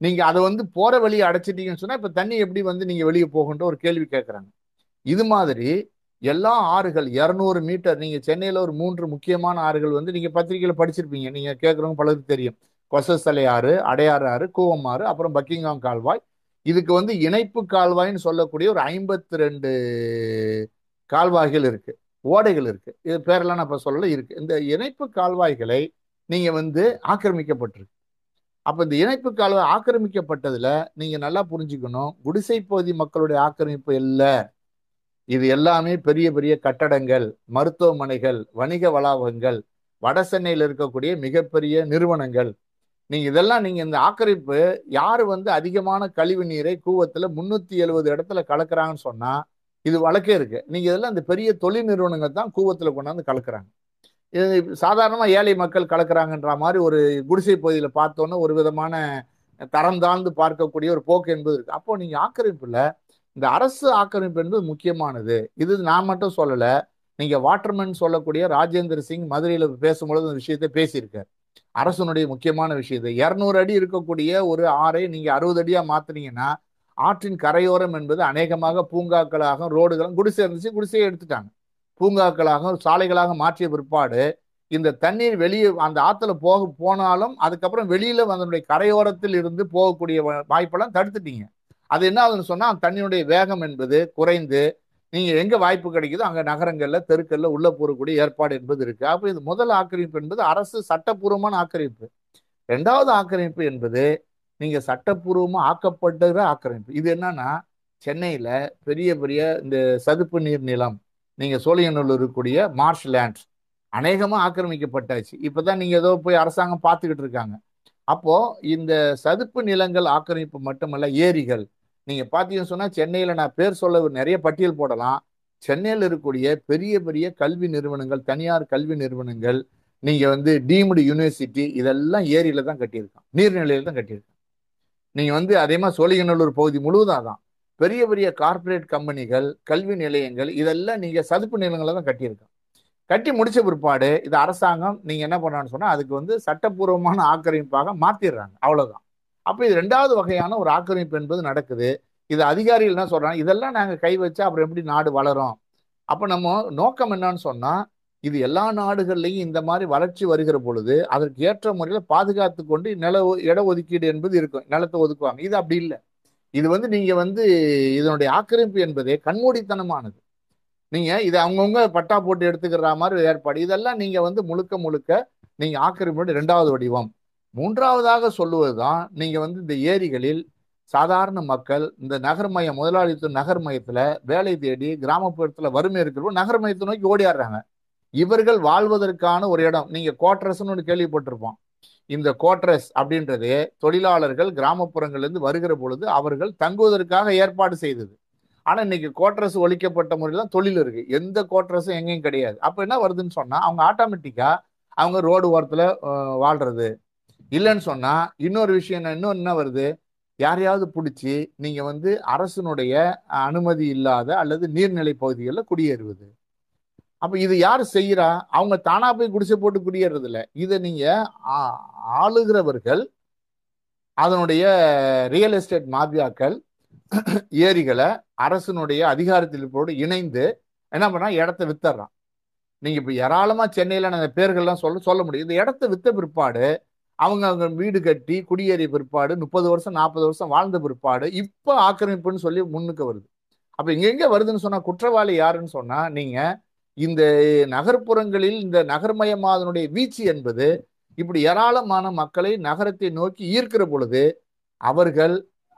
நீங்கள் அதை வந்து போகிற வழியை அடைச்சிட்டீங்கன்னு சொன்னால் இப்போ தண்ணி எப்படி வந்து நீங்கள் வெளியே போகுன்ற ஒரு கேள்வி கேட்குறாங்க. இது மாதிரி எல்லா ஆறுகள் 200 மீட்டர், நீங்கள் சென்னையில் ஒரு 3 முக்கியமான ஆறுகள் வந்து நீங்கள் பத்திரிகையில் படிச்சிருப்பீங்க, நீங்கள் கேட்குறவங்க பலருக்கு தெரியும். கொசஸ்தலை ஆறு, அடையார் ஆறு, கூவம் ஆறு, அப்புறம் பக்கிங்காம் கால்வாய். இதுக்கு வந்து இணைப்பு கால்வாய்ன்னு சொல்லக்கூடிய ஒரு 52 கால்வாய்கள் இருக்குது, ஓடைகள் இருக்கு. இது பேரெல்லாம் நான் இப்போ சொல்லல இருக்கு. இந்த இணைப்பு கால்வாய்களை நீங்க வந்து ஆக்கிரமிக்கப்பட்டிருக்கு. அப்போ இந்த இணைப்பு கால்வாய் ஆக்கிரமிக்கப்பட்டதுல நீங்க நல்லா புரிஞ்சுக்கணும், குடிசை பகுதி மக்களுடைய ஆக்கிரமிப்பு இல்லை, இது எல்லாமே பெரிய பெரிய கட்டடங்கள், மருத்துவமனைகள், வணிக வளாகங்கள், வட சென்னையில் இருக்கக்கூடிய மிகப்பெரிய நிறுவனங்கள். நீங்க இதெல்லாம் நீங்க இந்த ஆக்கிரமிப்பு யாரு வந்து அதிகமான கழிவு நீரை கூவத்துல 370 இடத்துல கலக்குறாங்கன்னு சொன்னா இது வழக்கே இருக்கு. நீங்க இதெல்லாம் இந்த பெரிய தொழில் நிறுவனங்கள் தான் கூவத்துல கொண்டாந்து கலக்குறாங்க. இது சாதாரணமா ஏழை மக்கள் கலக்குறாங்கன்ற மாதிரி ஒரு குடிசை பகுதியில பார்த்தோன்னா ஒரு விதமான தரம் தாழ்ந்து பார்க்கக்கூடிய ஒரு போக்கு என்பது இருக்கு. அப்போ நீங்க ஆக்கிரமிப்புல இந்த அரசு ஆக்கிரமிப்பு என்பது முக்கியமானது. இது நான் மட்டும் சொல்லல, நீங்க வாட்டர்மேன் சொல்லக்கூடிய ராஜேந்திர சிங் மதுரையில பேசும்பொழுது அந்த விஷயத்த பேசியிருக்காரு. அரசனுடைய முக்கியமான விஷயத்தை 200 அடி இருக்கக்கூடிய ஒரு ஆறை நீங்க 60 அடியா மாத்தினீங்கன்னா ஆற்றின் கரையோரம் என்பது அநேகமாக பூங்காக்களாக, ரோடுகளும் குடிசை இருந்துச்சு, குடிசையை எடுத்துட்டாங்க, பூங்காக்களாக சாலைகளாக மாற்றிய பிற்பாடு இந்த தண்ணீர் வெளியே அந்த ஆற்றுல போனாலும் அதுக்கப்புறம் வெளியில் அதனுடைய கரையோரத்தில் இருந்து போகக்கூடிய வாய்ப்பெல்லாம் தடுத்துட்டீங்க. அது என்ன ஆகுதுன்னு சொன்னால் அந்த தண்ணியுடைய வேகம் என்பது குறைந்து நீங்கள் எங்கே வாய்ப்பு கிடைக்குதோ அங்கே நகரங்களில் தெருக்களில் உள்ள போகக்கூடிய ஏற்பாடு என்பது இருக்குது. அப்போ இது முதல் ஆக்கிரமிப்பு என்பது அரசு சட்டப்பூர்வமான ஆக்கிரமிப்பு. ரெண்டாவது ஆக்கிரமிப்பு என்பது நீங்கள் சட்டப்பூர்வமாக ஆக்கப்படுற ஆக்கிரமிப்பு. இது என்னன்னா சென்னையில் பெரிய பெரிய இந்த சதுப்பு நீர் நிலம் நீங்கள் சோழியனூரில் இருக்கக்கூடிய மார்ஷ் லேண்ட் அநேகமாக ஆக்கிரமிக்கப்பட்டாச்சு. இப்போ தான் நீங்கள் ஏதோ போய் அரசாங்கம் பார்த்துக்கிட்டு இருக்காங்க. அப்போது இந்த சதுப்பு நிலங்கள் ஆக்கிரமிப்பு மட்டுமல்ல, ஏரிகள் நீங்கள் பார்த்தீங்கன்னு சொன்னால் சென்னையில் நான் பேர் சொல்ல நிறைய பட்டியல் போடலாம். சென்னையில் இருக்கக்கூடிய பெரிய பெரிய கல்வி நிறுவனங்கள், தனியார் கல்வி நிறுவனங்கள், நீங்கள் வந்து டீம்டு யூனிவர்சிட்டி, இதெல்லாம் ஏரியில் தான் கட்டியிருக்காங்க, நீர்நிலையில் தான் கட்டியிருக்காங்க. நீங்கள் வந்து அதே மாதிரி சோழிங்கநல்லூர் பகுதி முழுவதும் அதான் பெரிய பெரிய கார்பரேட் கம்பெனிகள், கல்வி நிலையங்கள், இதெல்லாம் நீங்கள் சதுப்பு நிலங்களை தான் கட்டியிருக்காங்க. கட்டி முடித்த பிற்பாடு இது அரசாங்கம் நீங்கள் என்ன பண்ணான்னு சொன்னால் அதுக்கு வந்து சட்டப்பூர்வமான ஆக்கிரமிப்பாக மாற்றிடுறாங்க, அவ்வளோதான். அப்போ இது ரெண்டாவது வகையான ஒரு ஆக்கிரமிப்பு என்பது நடக்குது. இது அதிகாரிகள் என்ன சொல்கிறாங்க, இதெல்லாம் நாங்கள் கை வச்சா அப்புறம் எப்படி நாடு வளரும்? அப்போ நம்ம நோக்கம் என்னன்னு சொன்னால், இது எல்லா நாடுகள்லையும் இந்த மாதிரி வளர்ச்சி வருகிற பொழுது அதற்கு ஏற்ற முறையில் பாதுகாத்து கொண்டு இட ஒதுக்கீடு என்பது இருக்கும், நிலத்தை ஒதுக்குவாங்க. இது அப்படி இல்லை. இது வந்து நீங்கள் வந்து இதனுடைய ஆக்கிரமிப்பு என்பதே கண்மூடித்தனமானது. நீங்கள் இதை அவங்கவுங்க பட்டா போட்டு எடுத்துக்கிற மாதிரி ஏற்பாடு, இதெல்லாம் நீங்கள் வந்து முழுக்க முழுக்க நீங்கள் ஆக்கிரமிப்பு ரெண்டாவது வடிவம். மூன்றாவதாக சொல்லுவது தான் நீங்கள் வந்து இந்த ஏரிகளில் சாதாரண மக்கள் இந்த நகர்மய முதலாளித்துவ நகர்மயத்தில் வேலை தேடி கிராமப்புறத்தில் வறுமை இருக்கிறப்போ நகர்மயத்தை நோக்கி ஓடியாடுறாங்க. இவர்கள் வாழ்வதற்கான ஒரு இடம் நீங்க குவார்டர்ஸ்ன்னு ஒன்று கேள்விப்பட்டிருப்போம். இந்த குவார்டர்ஸ் அப்படின்றது தொழிலாளர்கள் கிராமப்புறங்கள்லேருந்து வருகிற பொழுது அவர்கள் தங்குவதற்காக ஏற்பாடு செய்தது. ஆனால் இன்னைக்கு குவார்டர்ஸ் ஒழிக்கப்பட்ட முறையில் தான் தொழில் இருக்கு, எந்த குவார்டர்ஸும் எங்கேயும் கிடையாது. அப்போ என்ன வருதுன்னு சொன்னால் அவங்க ஆட்டோமேட்டிக்காக அவங்க ரோடு ஓரத்தில் வாழ்றது இல்லைன்னு சொன்னால் இன்னொரு விஷயம் என்ன, இன்னொன்று என்ன வருது, யாரையாவது பிடிச்சி நீங்கள் வந்து அரசனுடைய அனுமதி இல்லாத அல்லது நீர்நிலை பகுதிகளில் குடியேறுவது. அப்போ இது யார் செய்கிறா? அவங்க தானாக போய் குடிசை போட்டு குடியேறதில்ல, இதை நீங்கள் ஆளுகிறவர்கள், அதனுடைய ரியல் எஸ்டேட் மாபியாக்கள் ஏரிகளை அரசனுடைய அதிகாரத்திலிருப்போடு இணைந்து என்ன பண்ணால் இடத்த வித்துடுறான். நீங்கள் இப்போ ஏராளமாக சென்னையில் அந்த பேர்கள்லாம் சொல்ல முடியும். இந்த இடத்த விற்ற பிற்பாடு அவங்க வீடு கட்டி குடியேறிய பிற்பாடு 30 வருஷம் 40 வருஷம் வாழ்ந்த பிற்பாடு இப்போ ஆக்கிரமிப்புன்னு சொல்லி முன்னுக்கு வருது. அப்போ இங்கெங்கே வருதுன்னு சொன்னால் குற்றவாளி யாருன்னு சொன்னால் நீங்கள் இந்த நகர்ப்புறங்களில் இந்த நகர்மயமாதனுடைய வீச்சு என்பது இப்படி ஏராளமான மக்களை நகரத்தை நோக்கி ஈர்க்கிற பொழுது அவர்கள்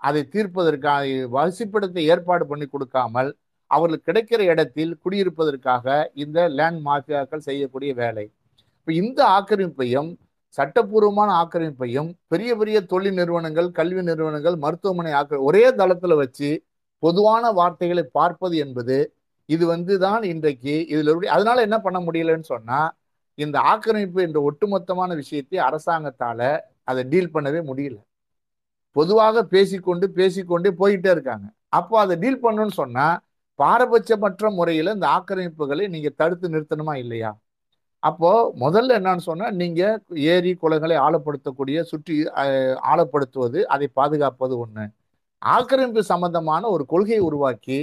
அதை தீர்ப்பதற்காக வசிப்பிடத்தை ஏற்பாடு பண்ணி கொடுக்காமல் அவர்கள் கிடைக்கிற இடத்தில் குடியிருப்பதற்காக இந்த லேண்ட் மாஃபியாக்கள் செய்யக்கூடிய வேலை. இப்போ இந்த ஆக்கிரமிப்பையும் சட்டப்பூர்வமான ஆக்கிரமிப்பையும் பெரிய பெரிய தொழில் நிறுவனங்கள், கல்வி நிறுவனங்கள், மருத்துவமனை ஒரே தளத்தில் வச்சு பொதுவான வார்த்தைகளை பார்ப்பது என்பது இது தான் இன்றைக்கு இதில். அதனால என்ன பண்ண முடியலன்னு சொன்னால் இந்த ஆக்கிரமிப்பு என்ற ஒட்டுமொத்தமான விஷயத்தை அரசாங்கத்தால் அதை டீல் பண்ணவே முடியல. பொதுவாக பேசிக்கொண்டு போயிட்டே இருக்காங்க. அப்போ அதை டீல் பண்ணணும்னு சொன்னால் பாரபட்சமற்ற முறையில் இந்த ஆக்கிரமிப்புகளை நீங்கள் தடுத்து நிறுத்தணுமா இல்லையா? அப்போது முதல்ல என்னன்னு சொன்னால் நீங்கள் ஏரி குளங்களை ஆழப்படுத்தக்கூடிய சுற்றி ஆழப்படுத்துவது, அதை பாதுகாப்பது ஒன்று. ஆக்கிரமிப்பு சம்பந்தமான ஒரு கொள்கையை உருவாக்கி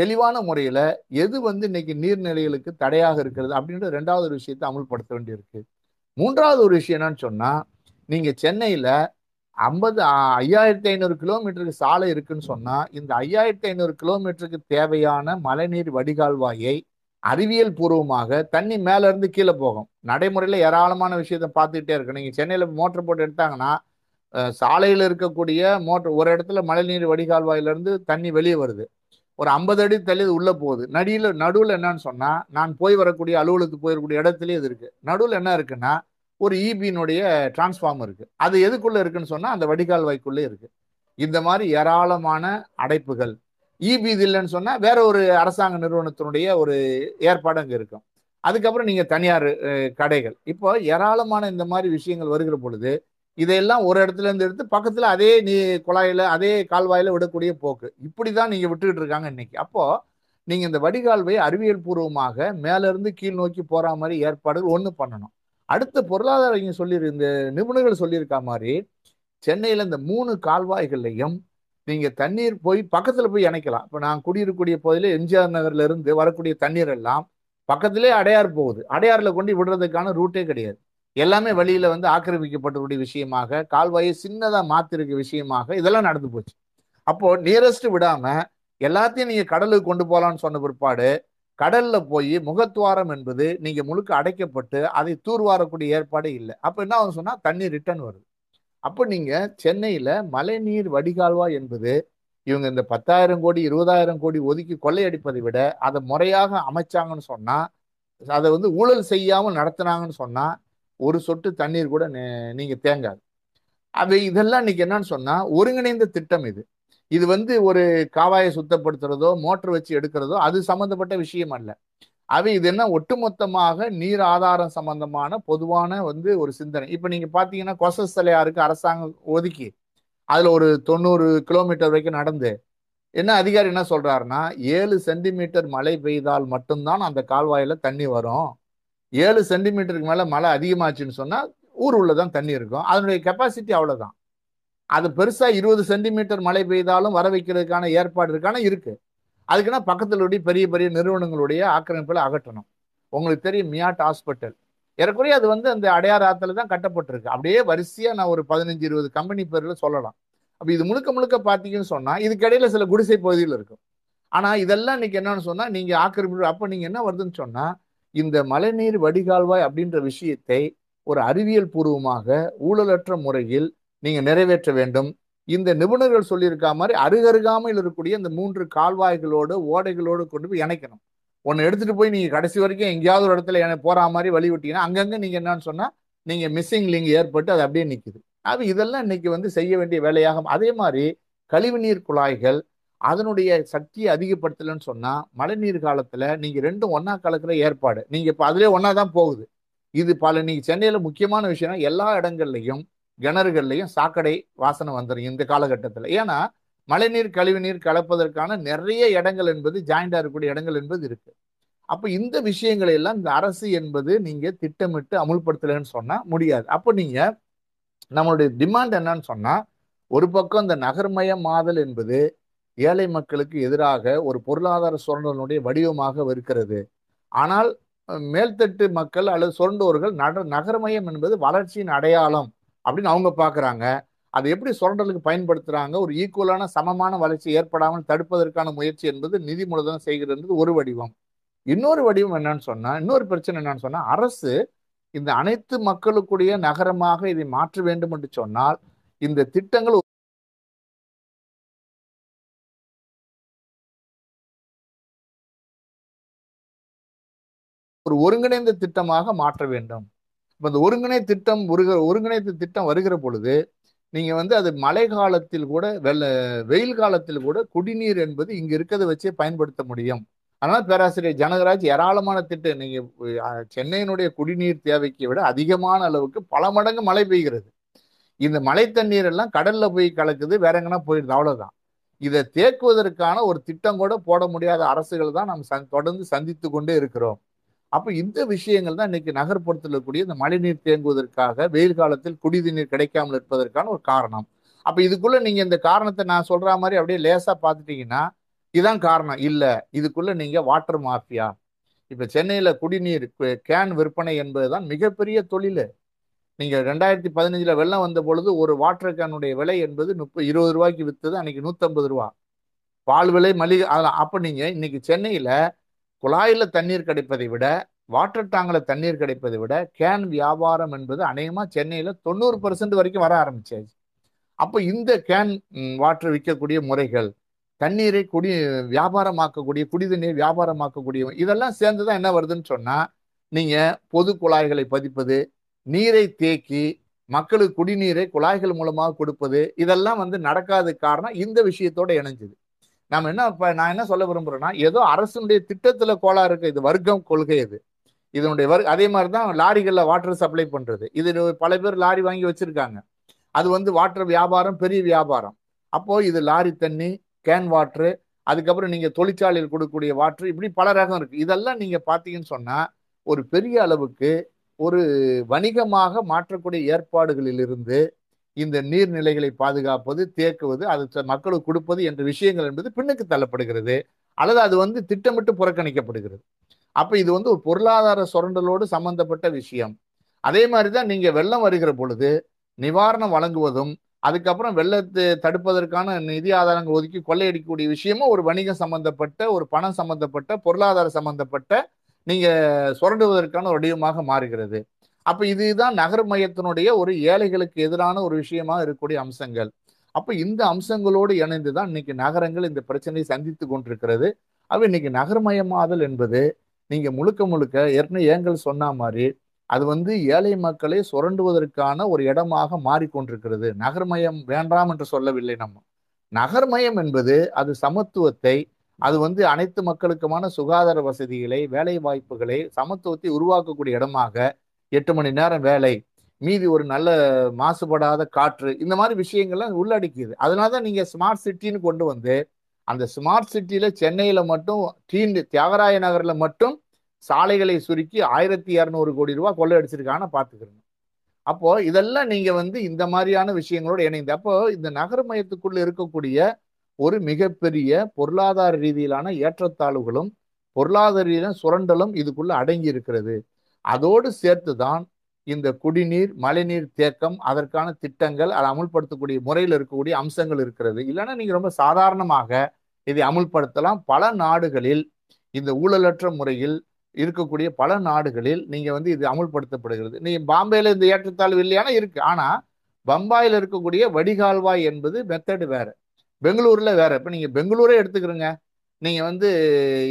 தெளிவான முறையில் எது இன்னைக்கு நீர்நிலைகளுக்கு தடையாக இருக்கிறது அப்படின்ற ரெண்டாவது ஒரு விஷயத்தை அமுல்படுத்த வேண்டியிருக்கு. மூன்றாவது ஒரு விஷயம் என்னன்னு சொன்னால், நீங்கள் சென்னையில் 5500 கிலோமீட்டருக்கு சாலை இருக்குன்னு சொன்னால் இந்த 5500 கிலோமீட்டருக்கு தேவையான மழைநீர் வடிகால்வாயை அறிவியல் பூர்வமாக தண்ணி மேலேருந்து கீழே போகும். நடைமுறையில் ஏராளமான விஷயத்தை பார்த்துக்கிட்டே இருக்கு. நீங்கள் சென்னையில் மோட்டர் போட்டு எடுத்தாங்கன்னா சாலையில் இருக்கக்கூடிய மோட்டர் ஒரு இடத்துல மழைநீர் வடிகால்வாயிலேருந்து தண்ணி வெளியே வருது, ஒரு 50 அடி தள்ளி உள்ளே போகுது. நடுவில் என்னன்னு சொன்னால் நான் போய் வரக்கூடிய அலுவலகத்துக்கு போயிடக்கூடிய இடத்துலேயே இது இருக்குது. நடுவில் என்ன இருக்குன்னா ஒரு ஈபியினுடைய டிரான்ஸ்ஃபார்ம் இருக்குது. அது எதுக்குள்ளே இருக்குன்னு சொன்னால் அந்த வடிகால்வாய்க்குள்ளே இருக்குது. இந்த மாதிரி ஏராளமான அடைப்புகள். ஈபி இது இல்லைன்னு சொன்னால் வேற ஒரு அரசாங்க நிறுவனத்தினுடைய ஒரு ஏற்பாடு அங்கே இருக்கும். அதுக்கப்புறம் நீங்கள் தனியார் கடைகள், இப்போ ஏராளமான இந்த மாதிரி விஷயங்கள் வருகிற பொழுது இதையெல்லாம் ஒரு இடத்துலேருந்து எடுத்து பக்கத்தில் அதே குழாயில் அதே கால்வாயில் விடக்கூடிய போக்கு இப்படி தான் நீங்கள் விட்டுக்கிட்டு இருக்காங்க இன்னைக்கு. அப்போது நீங்கள் இந்த வடிகால்வை அறிவியல் பூர்வமாக மேலேருந்து கீழ் நோக்கி போகிற மாதிரி ஏற்பாடுகள் ஒன்று பண்ணணும். அடுத்த பொருளாதார இந்த நிபுணர்கள் சொல்லியிருக்கா மாதிரி சென்னையில் இந்த 3 கால்வாய்கள்லையும் நீங்கள் தண்ணீர் போய் பக்கத்தில் போய் இணைக்கலாம். இப்போ நான் குடியிருக்கக்கூடிய பகுதியில் எம்ஜிஆர் நகர்லேருந்து வரக்கூடிய தண்ணீர் எல்லாம் பக்கத்திலே அடையார் போகுது. அடையாரில் கொண்டு விடுறதுக்கான ரூட்டே கிடையாது. எல்லாமே வழியில் ஆக்கிரமிக்கப்பட்டக்கூடிய விஷயமாக கால்வாயை சின்னதாக மாற்றிருக்க விஷயமாக இதெல்லாம் நடந்து போச்சு. அப்போது நியரஸ்ட்டு விடாமல் எல்லாத்தையும் நீங்கள் கடலுக்கு கொண்டு போகலான்னு சொன்ன பிற்பாடு கடலில் போய் முகத்துவாரம் என்பது நீங்கள் முழுக்க அடைக்கப்பட்டு அதை தூர்வாரக்கூடிய ஏற்பாடு இல்லை. அப்போ என்ன ஆகுதுன்னு சொன்னால் தண்ணி ரிட்டர்ன் வருது. அப்போ நீங்கள் சென்னையில் மழைநீர் வடிகால்வாய் என்பது இவங்க இந்த 10,000 கோடி 20,000 கோடி ஒதுக்கி கொள்ளையடிப்பதை விட அதை முறையாக அமைச்சாங்கன்னு சொன்னால், அதை ஊழல் செய்யாமல் நடத்தினாங்கன்னு சொன்னால் ஒரு சொட்டு தண்ணீர் கூட நீங்கள் தேங்காது. அது இதெல்லாம் இன்னைக்கு என்னன்னு சொன்னால் ஒருங்கிணைந்த திட்டம். இது ஒரு காவாயை சுத்தப்படுத்துறதோ மோட்டர் வச்சு எடுக்கிறதோ அது சம்மந்தப்பட்ட விஷயம் அல்ல. இது என்ன ஒட்டுமொத்தமாக நீர் ஆதாரம் சம்பந்தமான பொதுவான ஒரு சிந்தனை. இப்போ நீங்கள் பார்த்தீங்கன்னா கோசஸ்தலையாருக்கு அரசாங்கம் ஒதுக்கி அதில் ஒரு 90 கிலோமீட்டர் வரைக்கும் நடந்து என்ன அதிகாரி என்ன சொல்கிறாருன்னா 7 சென்டிமீட்டர் மழை பெய்தால் மட்டும்தான் அந்த கால்வாயில் தண்ணி வரும். 7 சென்டிமீட்டருக்கு மேலே மழை அதிகமாச்சுன்னு சொன்னால் ஊர் உள்ளதான் தண்ணி இருக்கும், அதனுடைய கெப்பாசிட்டி அவ்வளோதான். அது பெருசாக 20 சென்டிமீட்டர் மழை பெய்தாலும் வர வைக்கிறதுக்கான ஏற்பாடு இருக்குது. அதுக்குன்னா பக்கத்தில் பெரிய பெரிய நிறுவனங்களுடைய ஆக்கிரமிப்புகளை அகற்றணும். உங்களுக்கு தெரியும் மியாட் ஹாஸ்பிட்டல் ஏறக்குறைய அது அந்த அடையார் ஆற்றுல தான் கட்டப்பட்டிருக்கு. அப்படியே வரிசையாக நான் ஒரு 15-20 கம்பெனி பேரில் சொல்லலாம். அப்போ இது முழுக்க முழுக்க பார்த்தீங்கன்னு சொன்னால் இதுக்கிடையில் சில குடிசை பகுதியில் இருக்கும். ஆனால் இதெல்லாம் இன்னைக்கு என்னன்னு சொன்னால் நீங்கள் ஆக்கிரமிப்பு. அப்போ நீங்கள் என்ன வருதுன்னு சொன்னால் இந்த மழைநீர் வடிகால்வாய் அப்படின்ற விஷயத்தை ஒரு அறிவியல் பூர்வமாக ஊழலற்ற முறையில் நீங்கள் நிறைவேற்ற வேண்டும். இந்த நிபுணர்கள் சொல்லியிருக்கா மாதிரி அருகருகாமையில் இருக்கக்கூடிய இந்த 3 கால்வாய்களோடு ஓடைகளோடு கொண்டு போய் இணைக்கணும். ஒன்று எடுத்துகிட்டு போய் நீங்கள் கடைசி வரைக்கும் எங்கேயாவது ஒரு இடத்துல போகிற மாதிரி வழி விட்டீங்கன்னா அங்கங்கே நீங்கள் என்னன்னு சொன்னால் நீங்கள் மிஸ்ஸிங் லிங்க் ஏற்பட்டு அது அப்படியே நிற்குது. அது இதெல்லாம் இன்னைக்கு செய்ய வேண்டிய வேலையாகும். அதே மாதிரி கழிவுநீர் குழாய்கள் அதனுடைய சக்தியை அதிகப்படுத்தலைன்னு சொன்னால் மழைநீர் காலத்தில் நீங்கள் ரெண்டும் ஒன்றா கலக்கிற ஏற்பாடு நீங்கள் இப்போ அதிலே ஒன்றா தான் போகுது. இது நீங்கள் சென்னையில் முக்கியமான விஷயம்னா எல்லா இடங்கள்லையும் கிணறுகள்லையும் சாக்கடை வாசனை வந்துடும் இந்த காலகட்டத்தில். ஏன்னா மழைநீர் கழிவுநீர் கலப்பதற்கான நிறைய இடங்கள் ஜாயிண்டாக இருக்கக்கூடிய இடங்கள் இருக்குது. அப்போ இந்த விஷயங்களை எல்லாம் இந்த அரசு நீங்கள் திட்டமிட்டு அமுல்படுத்தலைன்னு சொன்னால் முடியாது. அப்போ நீங்கள் நம்மளுடைய டிமாண்ட் என்னன்னு சொன்னால் ஒரு பக்கம் இந்த நகர்மயமாதல் ஏழை மக்களுக்கு எதிராக ஒரு பொருளாதார சுரண்டலுடைய வடிவமாக இருக்கிறது. ஆனால் மேல்தட்டு மக்கள் அல்லது சுரண்டோர்கள் நகர்மயம் வளர்ச்சியின் அடையாளம் அப்படின்னு அவங்க பார்க்குறாங்க. அது எப்படி சுரண்டலுக்கு பயன்படுத்துகிறாங்க, ஒரு ஈக்குவலான சமமான வளர்ச்சி ஏற்படாமல் தடுப்பதற்கான முயற்சி நிதி மூலதனம் செய்கிறது ஒரு வடிவம். இன்னொரு வடிவம் என்னன்னு சொன்னால், இன்னொரு பிரச்சனை என்னன்னு சொன்னால் அரசு இந்த அனைத்து மக்களுக்குரிய நகரமாக இதை மாற்ற வேண்டும் என்று சொன்னால் இந்த திட்டங்கள் ஒரு ஒருங்கிணைந்த திட்டமாக மாற்ற வேண்டும். இப்போ இந்த ஒருங்கிணைந்த திட்டம் வருகிற பொழுது நீங்க அது மழை காலத்தில் கூட வெயில் காலத்தில் கூட குடிநீர் என்பது இங்க இருக்கிறத வச்சே பயன்படுத்த முடியும். ஆனால் பேராசிரியர் ஜனகராஜ் ஏராளமான திட்டம், நீங்க சென்னையினுடைய குடிநீர் தேவைக்கு விட அதிகமான அளவுக்கு பல மடங்கு மழை பெய்கிறது. இந்த மழை தண்ணீர் எல்லாம் கடல்ல போய் கலக்குது, வேற எங்கன்னா போயிடுது, அவ்வளவுதான். இதை தேக்குவதற்கான ஒரு திட்டம் கூட போட முடியாத அரசுகள் தான் நாம் தொடர்ந்து சந்தித்து கொண்டே இருக்கிறோம். அப்போ இந்த விஷயங்கள் தான் இன்னைக்கு நகர்ப்புறத்தில் இருக்கக்கூடிய இந்த மழைநீர் தேங்குவதற்காக வெயில் காலத்தில் குடிநீர் கிடைக்காமல் இருப்பதற்கான ஒரு காரணம். அப்போ இதுக்குள்ள நீங்க இந்த காரணத்தை நான் சொல்ற மாதிரி அப்படியே லேசா பார்த்துட்டீங்கன்னா இதுதான் காரணம் இல்லை. இதுக்குள்ள நீங்க வாட்டர் மாஃபியா, இப்போ சென்னையில குடிநீர் கேன் விற்பனை என்பதுதான் மிகப்பெரிய தொழில். நீங்க 2015 வெள்ளம் வந்த பொழுது ஒரு வாட்டர் கேனுடைய விலை என்பது 20 ரூபாய்க்கு விற்றது, அன்னைக்கு 150 ரூபா. பால் விலை, மளிகை, அதெல்லாம். அப்போ நீங்க இன்னைக்கு சென்னையில குழாயில் தண்ணீர் கிடைப்பதை விட, வாட்டர் டேங்கில் தண்ணீர் கிடைப்பதை விட கேன் வியாபாரம் என்பது அநேகமாக சென்னையில் 90% வரைக்கும் வர ஆரம்பிச்சாச்சு. அப்போ இந்த கேன் வாட்டர் விற்கக்கூடிய முறைகள், தண்ணீரை வியாபாரமாக்கக்கூடிய, குடிநீர் வியாபாரமாக்கக்கூடிய, இதெல்லாம் சேர்ந்து தான் என்ன வருதுன்னு சொன்னால் நீங்கள் பொது குழாய்களை பதிப்பது, நீரை தேக்கி மக்களுக்கு குடிநீரை குழாய்கள் மூலமாக கொடுப்பது, இதெல்லாம் நடக்காத காரணம் இந்த விஷயத்தோடு இணைஞ்சுது. நான் என்ன சொல்ல விரும்புகிறேன்னா, ஏதோ அரசுடைய திட்டத்தில் கோளாறு இருக்கு, இது வர்க்கம் கொள்கை, இது இதனுடைய அதே மாதிரி தான் லாரிகளில் வாட்டர் சப்ளை பண்ணுறது. இது பல பேர் லாரி வாங்கி வச்சிருக்காங்க, அது வாட்டர் வியாபாரம், பெரிய வியாபாரம். அப்போது இது லாரி தண்ணி, கேன் வாட்ரு, அதுக்கப்புறம் நீங்கள் தொழிற்சாலையில் கொடுக்கக்கூடிய வாட்ரு, இப்படி பல ரகம் இருக்குது. இதெல்லாம் நீங்கள் பார்த்தீங்கன்னு சொன்னால் ஒரு பெரிய அளவுக்கு ஒரு வணிகமாக மாற்றக்கூடிய ஏற்பாடுகளிலிருந்து இந்த நீர்நிலைகளை பாதுகாப்பது, தேக்குவது, அது மக்களுக்கு கொடுப்பது என்ற விஷயங்கள் என்பது பின்னுக்கு தள்ளப்படுகிறது, அல்லது அது திட்டமிட்டு புறக்கணிக்கப்படுகிறது. அப்போ இது ஒரு பொருளாதார சுரண்டலோடு சம்பந்தப்பட்ட விஷயம். அதே மாதிரி தான் நீங்கள் வெள்ளம் வருகிற பொழுது நிவாரணம் வழங்குவதும், அதுக்கப்புறம் வெள்ளத்தை தடுப்பதற்கான நிதி ஆதாரங்கள் ஒதுக்கி கொள்ளையடிக்கக்கூடிய விஷயமும் ஒரு வணிகம் சம்பந்தப்பட்ட, ஒரு பணம் சம்பந்தப்பட்ட, பொருளாதார சம்பந்தப்பட்ட நீங்கள் சுரண்டுவதற்கான ஒரு வடிவமாக மாறுகிறது. அப்போ இதுதான் நகர் மையத்தினுடைய ஒரு ஏழைகளுக்கு எதிரான ஒரு விஷயமா இருக்கக்கூடிய அம்சங்கள். அப்போ இந்த அம்சங்களோடு இணைந்து தான் இன்னைக்கு நகரங்கள் இந்த பிரச்சனையை சந்தித்து கொண்டிருக்கிறது. அப்போ இன்னைக்கு நகர்மயமாதல் என்பது நீங்கள் முழுக்க முழுக்க ஏற்கனவே ஏங்கல் சொன்ன மாதிரி அது ஏழை மக்களை சுரண்டுவதற்கான ஒரு இடமாக மாறிக்கொண்டிருக்கிறது. நகர்மயம் வேண்டாம் என்று சொல்லவில்லை நம்ம. நகர்மயம் என்பது அது சமத்துவத்தை, அது அனைத்து மக்களுக்குமான சுகாதார வசதிகளை, வேலை வாய்ப்புகளை, சமத்துவத்தை உருவாக்கக்கூடிய இடமாக 8 மணி நேரம் வேலை, மீதி ஒரு நல்ல மாசுபடாத காற்று, இந்த மாதிரி விஷயங்கள்லாம் உள்ளடக்கிது. அதனால தான் நீங்கள் ஸ்மார்ட் சிட்டின்னு கொண்டு அந்த ஸ்மார்ட் சிட்டியில் சென்னையில் மட்டும் தியாகராய நகரில் மட்டும் சாலைகளை சுருக்கி 1200 கோடி ரூபா கொள்ளையடிச்சிருக்கான்னு பார்த்துக்கிறோம். அப்போது இதெல்லாம் நீங்கள் இந்த மாதிரியான விஷயங்களோடு இணைந்து அப்போது இந்த நகர் மையத்துக்குள்ளே இருக்கக்கூடிய ஒரு மிகப்பெரிய பொருளாதார ரீதியிலான ஏற்றத்தாழ்வுகளும் பொருளாதார ரீதியான சுரண்டலும் இதுக்குள்ளே அடங்கி இருக்கிறது. அதோடு சேர்த்து தான் இந்த குடிநீர், மழைநீர் தேக்கம், அதற்கான திட்டங்கள், அதை அமுல்படுத்தக்கூடிய முறையில் இருக்கக்கூடிய அம்சங்கள் இருக்கிறது. இல்லைன்னா நீங்கள் ரொம்ப சாதாரணமாக இதை அமுல்படுத்தலாம். பல நாடுகளில் இந்த ஊழலற்ற முறையில் இருக்கக்கூடிய பல நாடுகளில் நீங்கள் இது அமுல்படுத்தப்படுகிறது. நீங்கள் பாம்பேயில் இந்த ஏற்றத்தாழ்வு இல்லையானா இருக்குது, ஆனால் பம்பாயில் இருக்கக்கூடிய வடிகால்வாய் என்பது மெத்தடு வேறு, பெங்களூரில் வேறு. இப்போ நீங்கள் பெங்களூரே எடுத்துக்கிறீங்க, நீங்கள்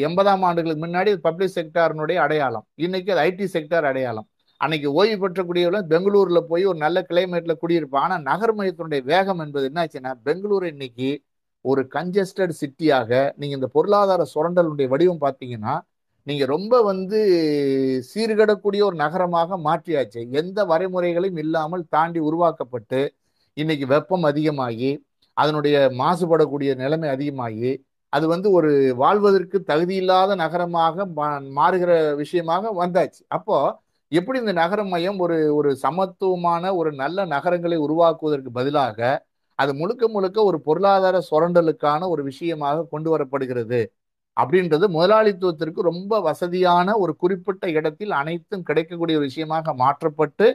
80ஆம் ஆண்டுகளுக்கு முன்னாடி பப்ளிக் செக்டாரினுடைய அடையாளம், இன்றைக்கி அது ஐடி செக்டார் அடையாளம். அன்றைக்கி ஓய்வு பெற்றக்கூடியவர்கள் பெங்களூரில் போய் ஒரு நல்ல கிளைமேட்டில் குடியிருப்பாங்க. ஆனால் நகர் மையத்தினுடைய வேகம் என்பது என்ன ஆச்சுன்னா, பெங்களூர் இன்னைக்கு ஒரு கன்ஜஸ்டட் சிட்டியாக நீங்கள் இந்த பொருளாதார சுரண்டலுடைய வடிவம் பார்த்தீங்கன்னா நீங்கள் ரொம்ப சீர்கடக்கூடிய ஒரு நகரமாக மாற்றியாச்சு. எந்த வரைமுறைகளையும் இல்லாமல் தாண்டி உருவாக்கப்பட்டு இன்றைக்கி வெப்பம் அதிகமாகி அதனுடைய மாசுபடக்கூடிய நிலைமை அதிகமாகி அது ஒரு வாழ்வதற்கு தகுதியில்லாத நகரமாக மாறுகிற விஷயமாக வந்தாச்சு. அப்போ எப்படி இந்த நகர மையம் ஒரு சமத்துவமான ஒரு நல்ல நகரங்களை உருவாக்குவதற்கு பதிலாக அது முழுக்க முழுக்க ஒரு பொருளாதார சுரண்டலுக்கான ஒரு விஷயமாக கொண்டு வரப்படுகிறது அப்படின்றது முதலாளித்துவத்திற்கு ரொம்ப வசதியான ஒரு குறிப்பிட்ட இடத்தில் அனைத்தும் கிடைக்கக்கூடிய விஷயமாக மாற்றப்பட்டு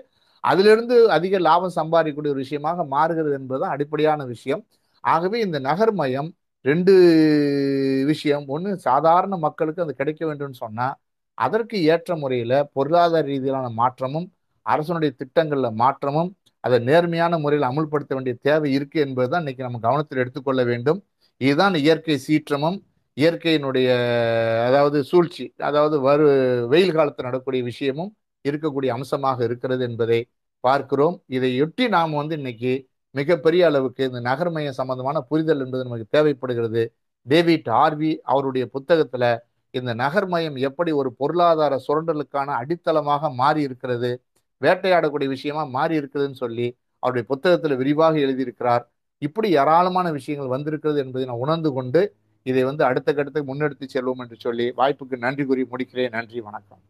அதிலிருந்து அதிக லாபம் சம்பாதிக்கக்கூடிய ஒரு விஷயமாக மாறுகிறது என்பதுதான் அடிப்படையான விஷயம். ஆகவே இந்த நகர் மையம் 2 விஷயம். ஒன்று, சாதாரண மக்களுக்கு அது கிடைக்க வேண்டும்னு சொன்னால் அதற்கு ஏற்ற முறையில் பொருளாதார ரீதியிலான மாற்றமும் அரசனுடைய திட்டங்களில் மாற்றமும் அதை நேர்மையான முறையில் அமுல்படுத்த வேண்டிய தேவை இருக்குது என்பது தான் இன்றைக்கி நம்ம கவனத்தில் எடுத்துக்கொள்ள வேண்டும். இதுதான் இயற்கை சீற்றமும் இயற்கையினுடைய அதாவது சூழ்ச்சி, அதாவது வெயில் காலத்தில் நடக்கக்கூடிய விஷயமும் இருக்கக்கூடிய அம்சமாக இருக்கிறது என்பதை பார்க்கிறோம். இதையொட்டி நாம் இன்னைக்கு மிகப்பெரிய அளவுக்கு இந்த நகர்மய சம்பந்தமான புரிதல் என்பது நமக்கு தேவைப்படுகிறது. டேவிட் ஹார்வி அவருடைய புத்தகத்தில் இந்த நகர்மயம் எப்படி ஒரு பொருளாதார சுரண்டலுக்கான அடித்தளமாக மாறி இருக்கிறது, வேட்டையாடக்கூடிய விஷயமா மாறி இருக்குதுன்னு சொல்லி அவருடைய புத்தகத்தில் விரிவாக எழுதியிருக்கிறார். இப்படி ஏராளமான விஷயங்கள் வந்திருக்கிறது என்பதை நான் உணர்ந்து கொண்டு இதை அடுத்த கட்டத்துக்கு முன்னெடுத்து செல்வோம் என்று சொல்லி வாய்ப்புக்கு நன்றி கூறி முடிக்கிறேன். நன்றி, வணக்கம்.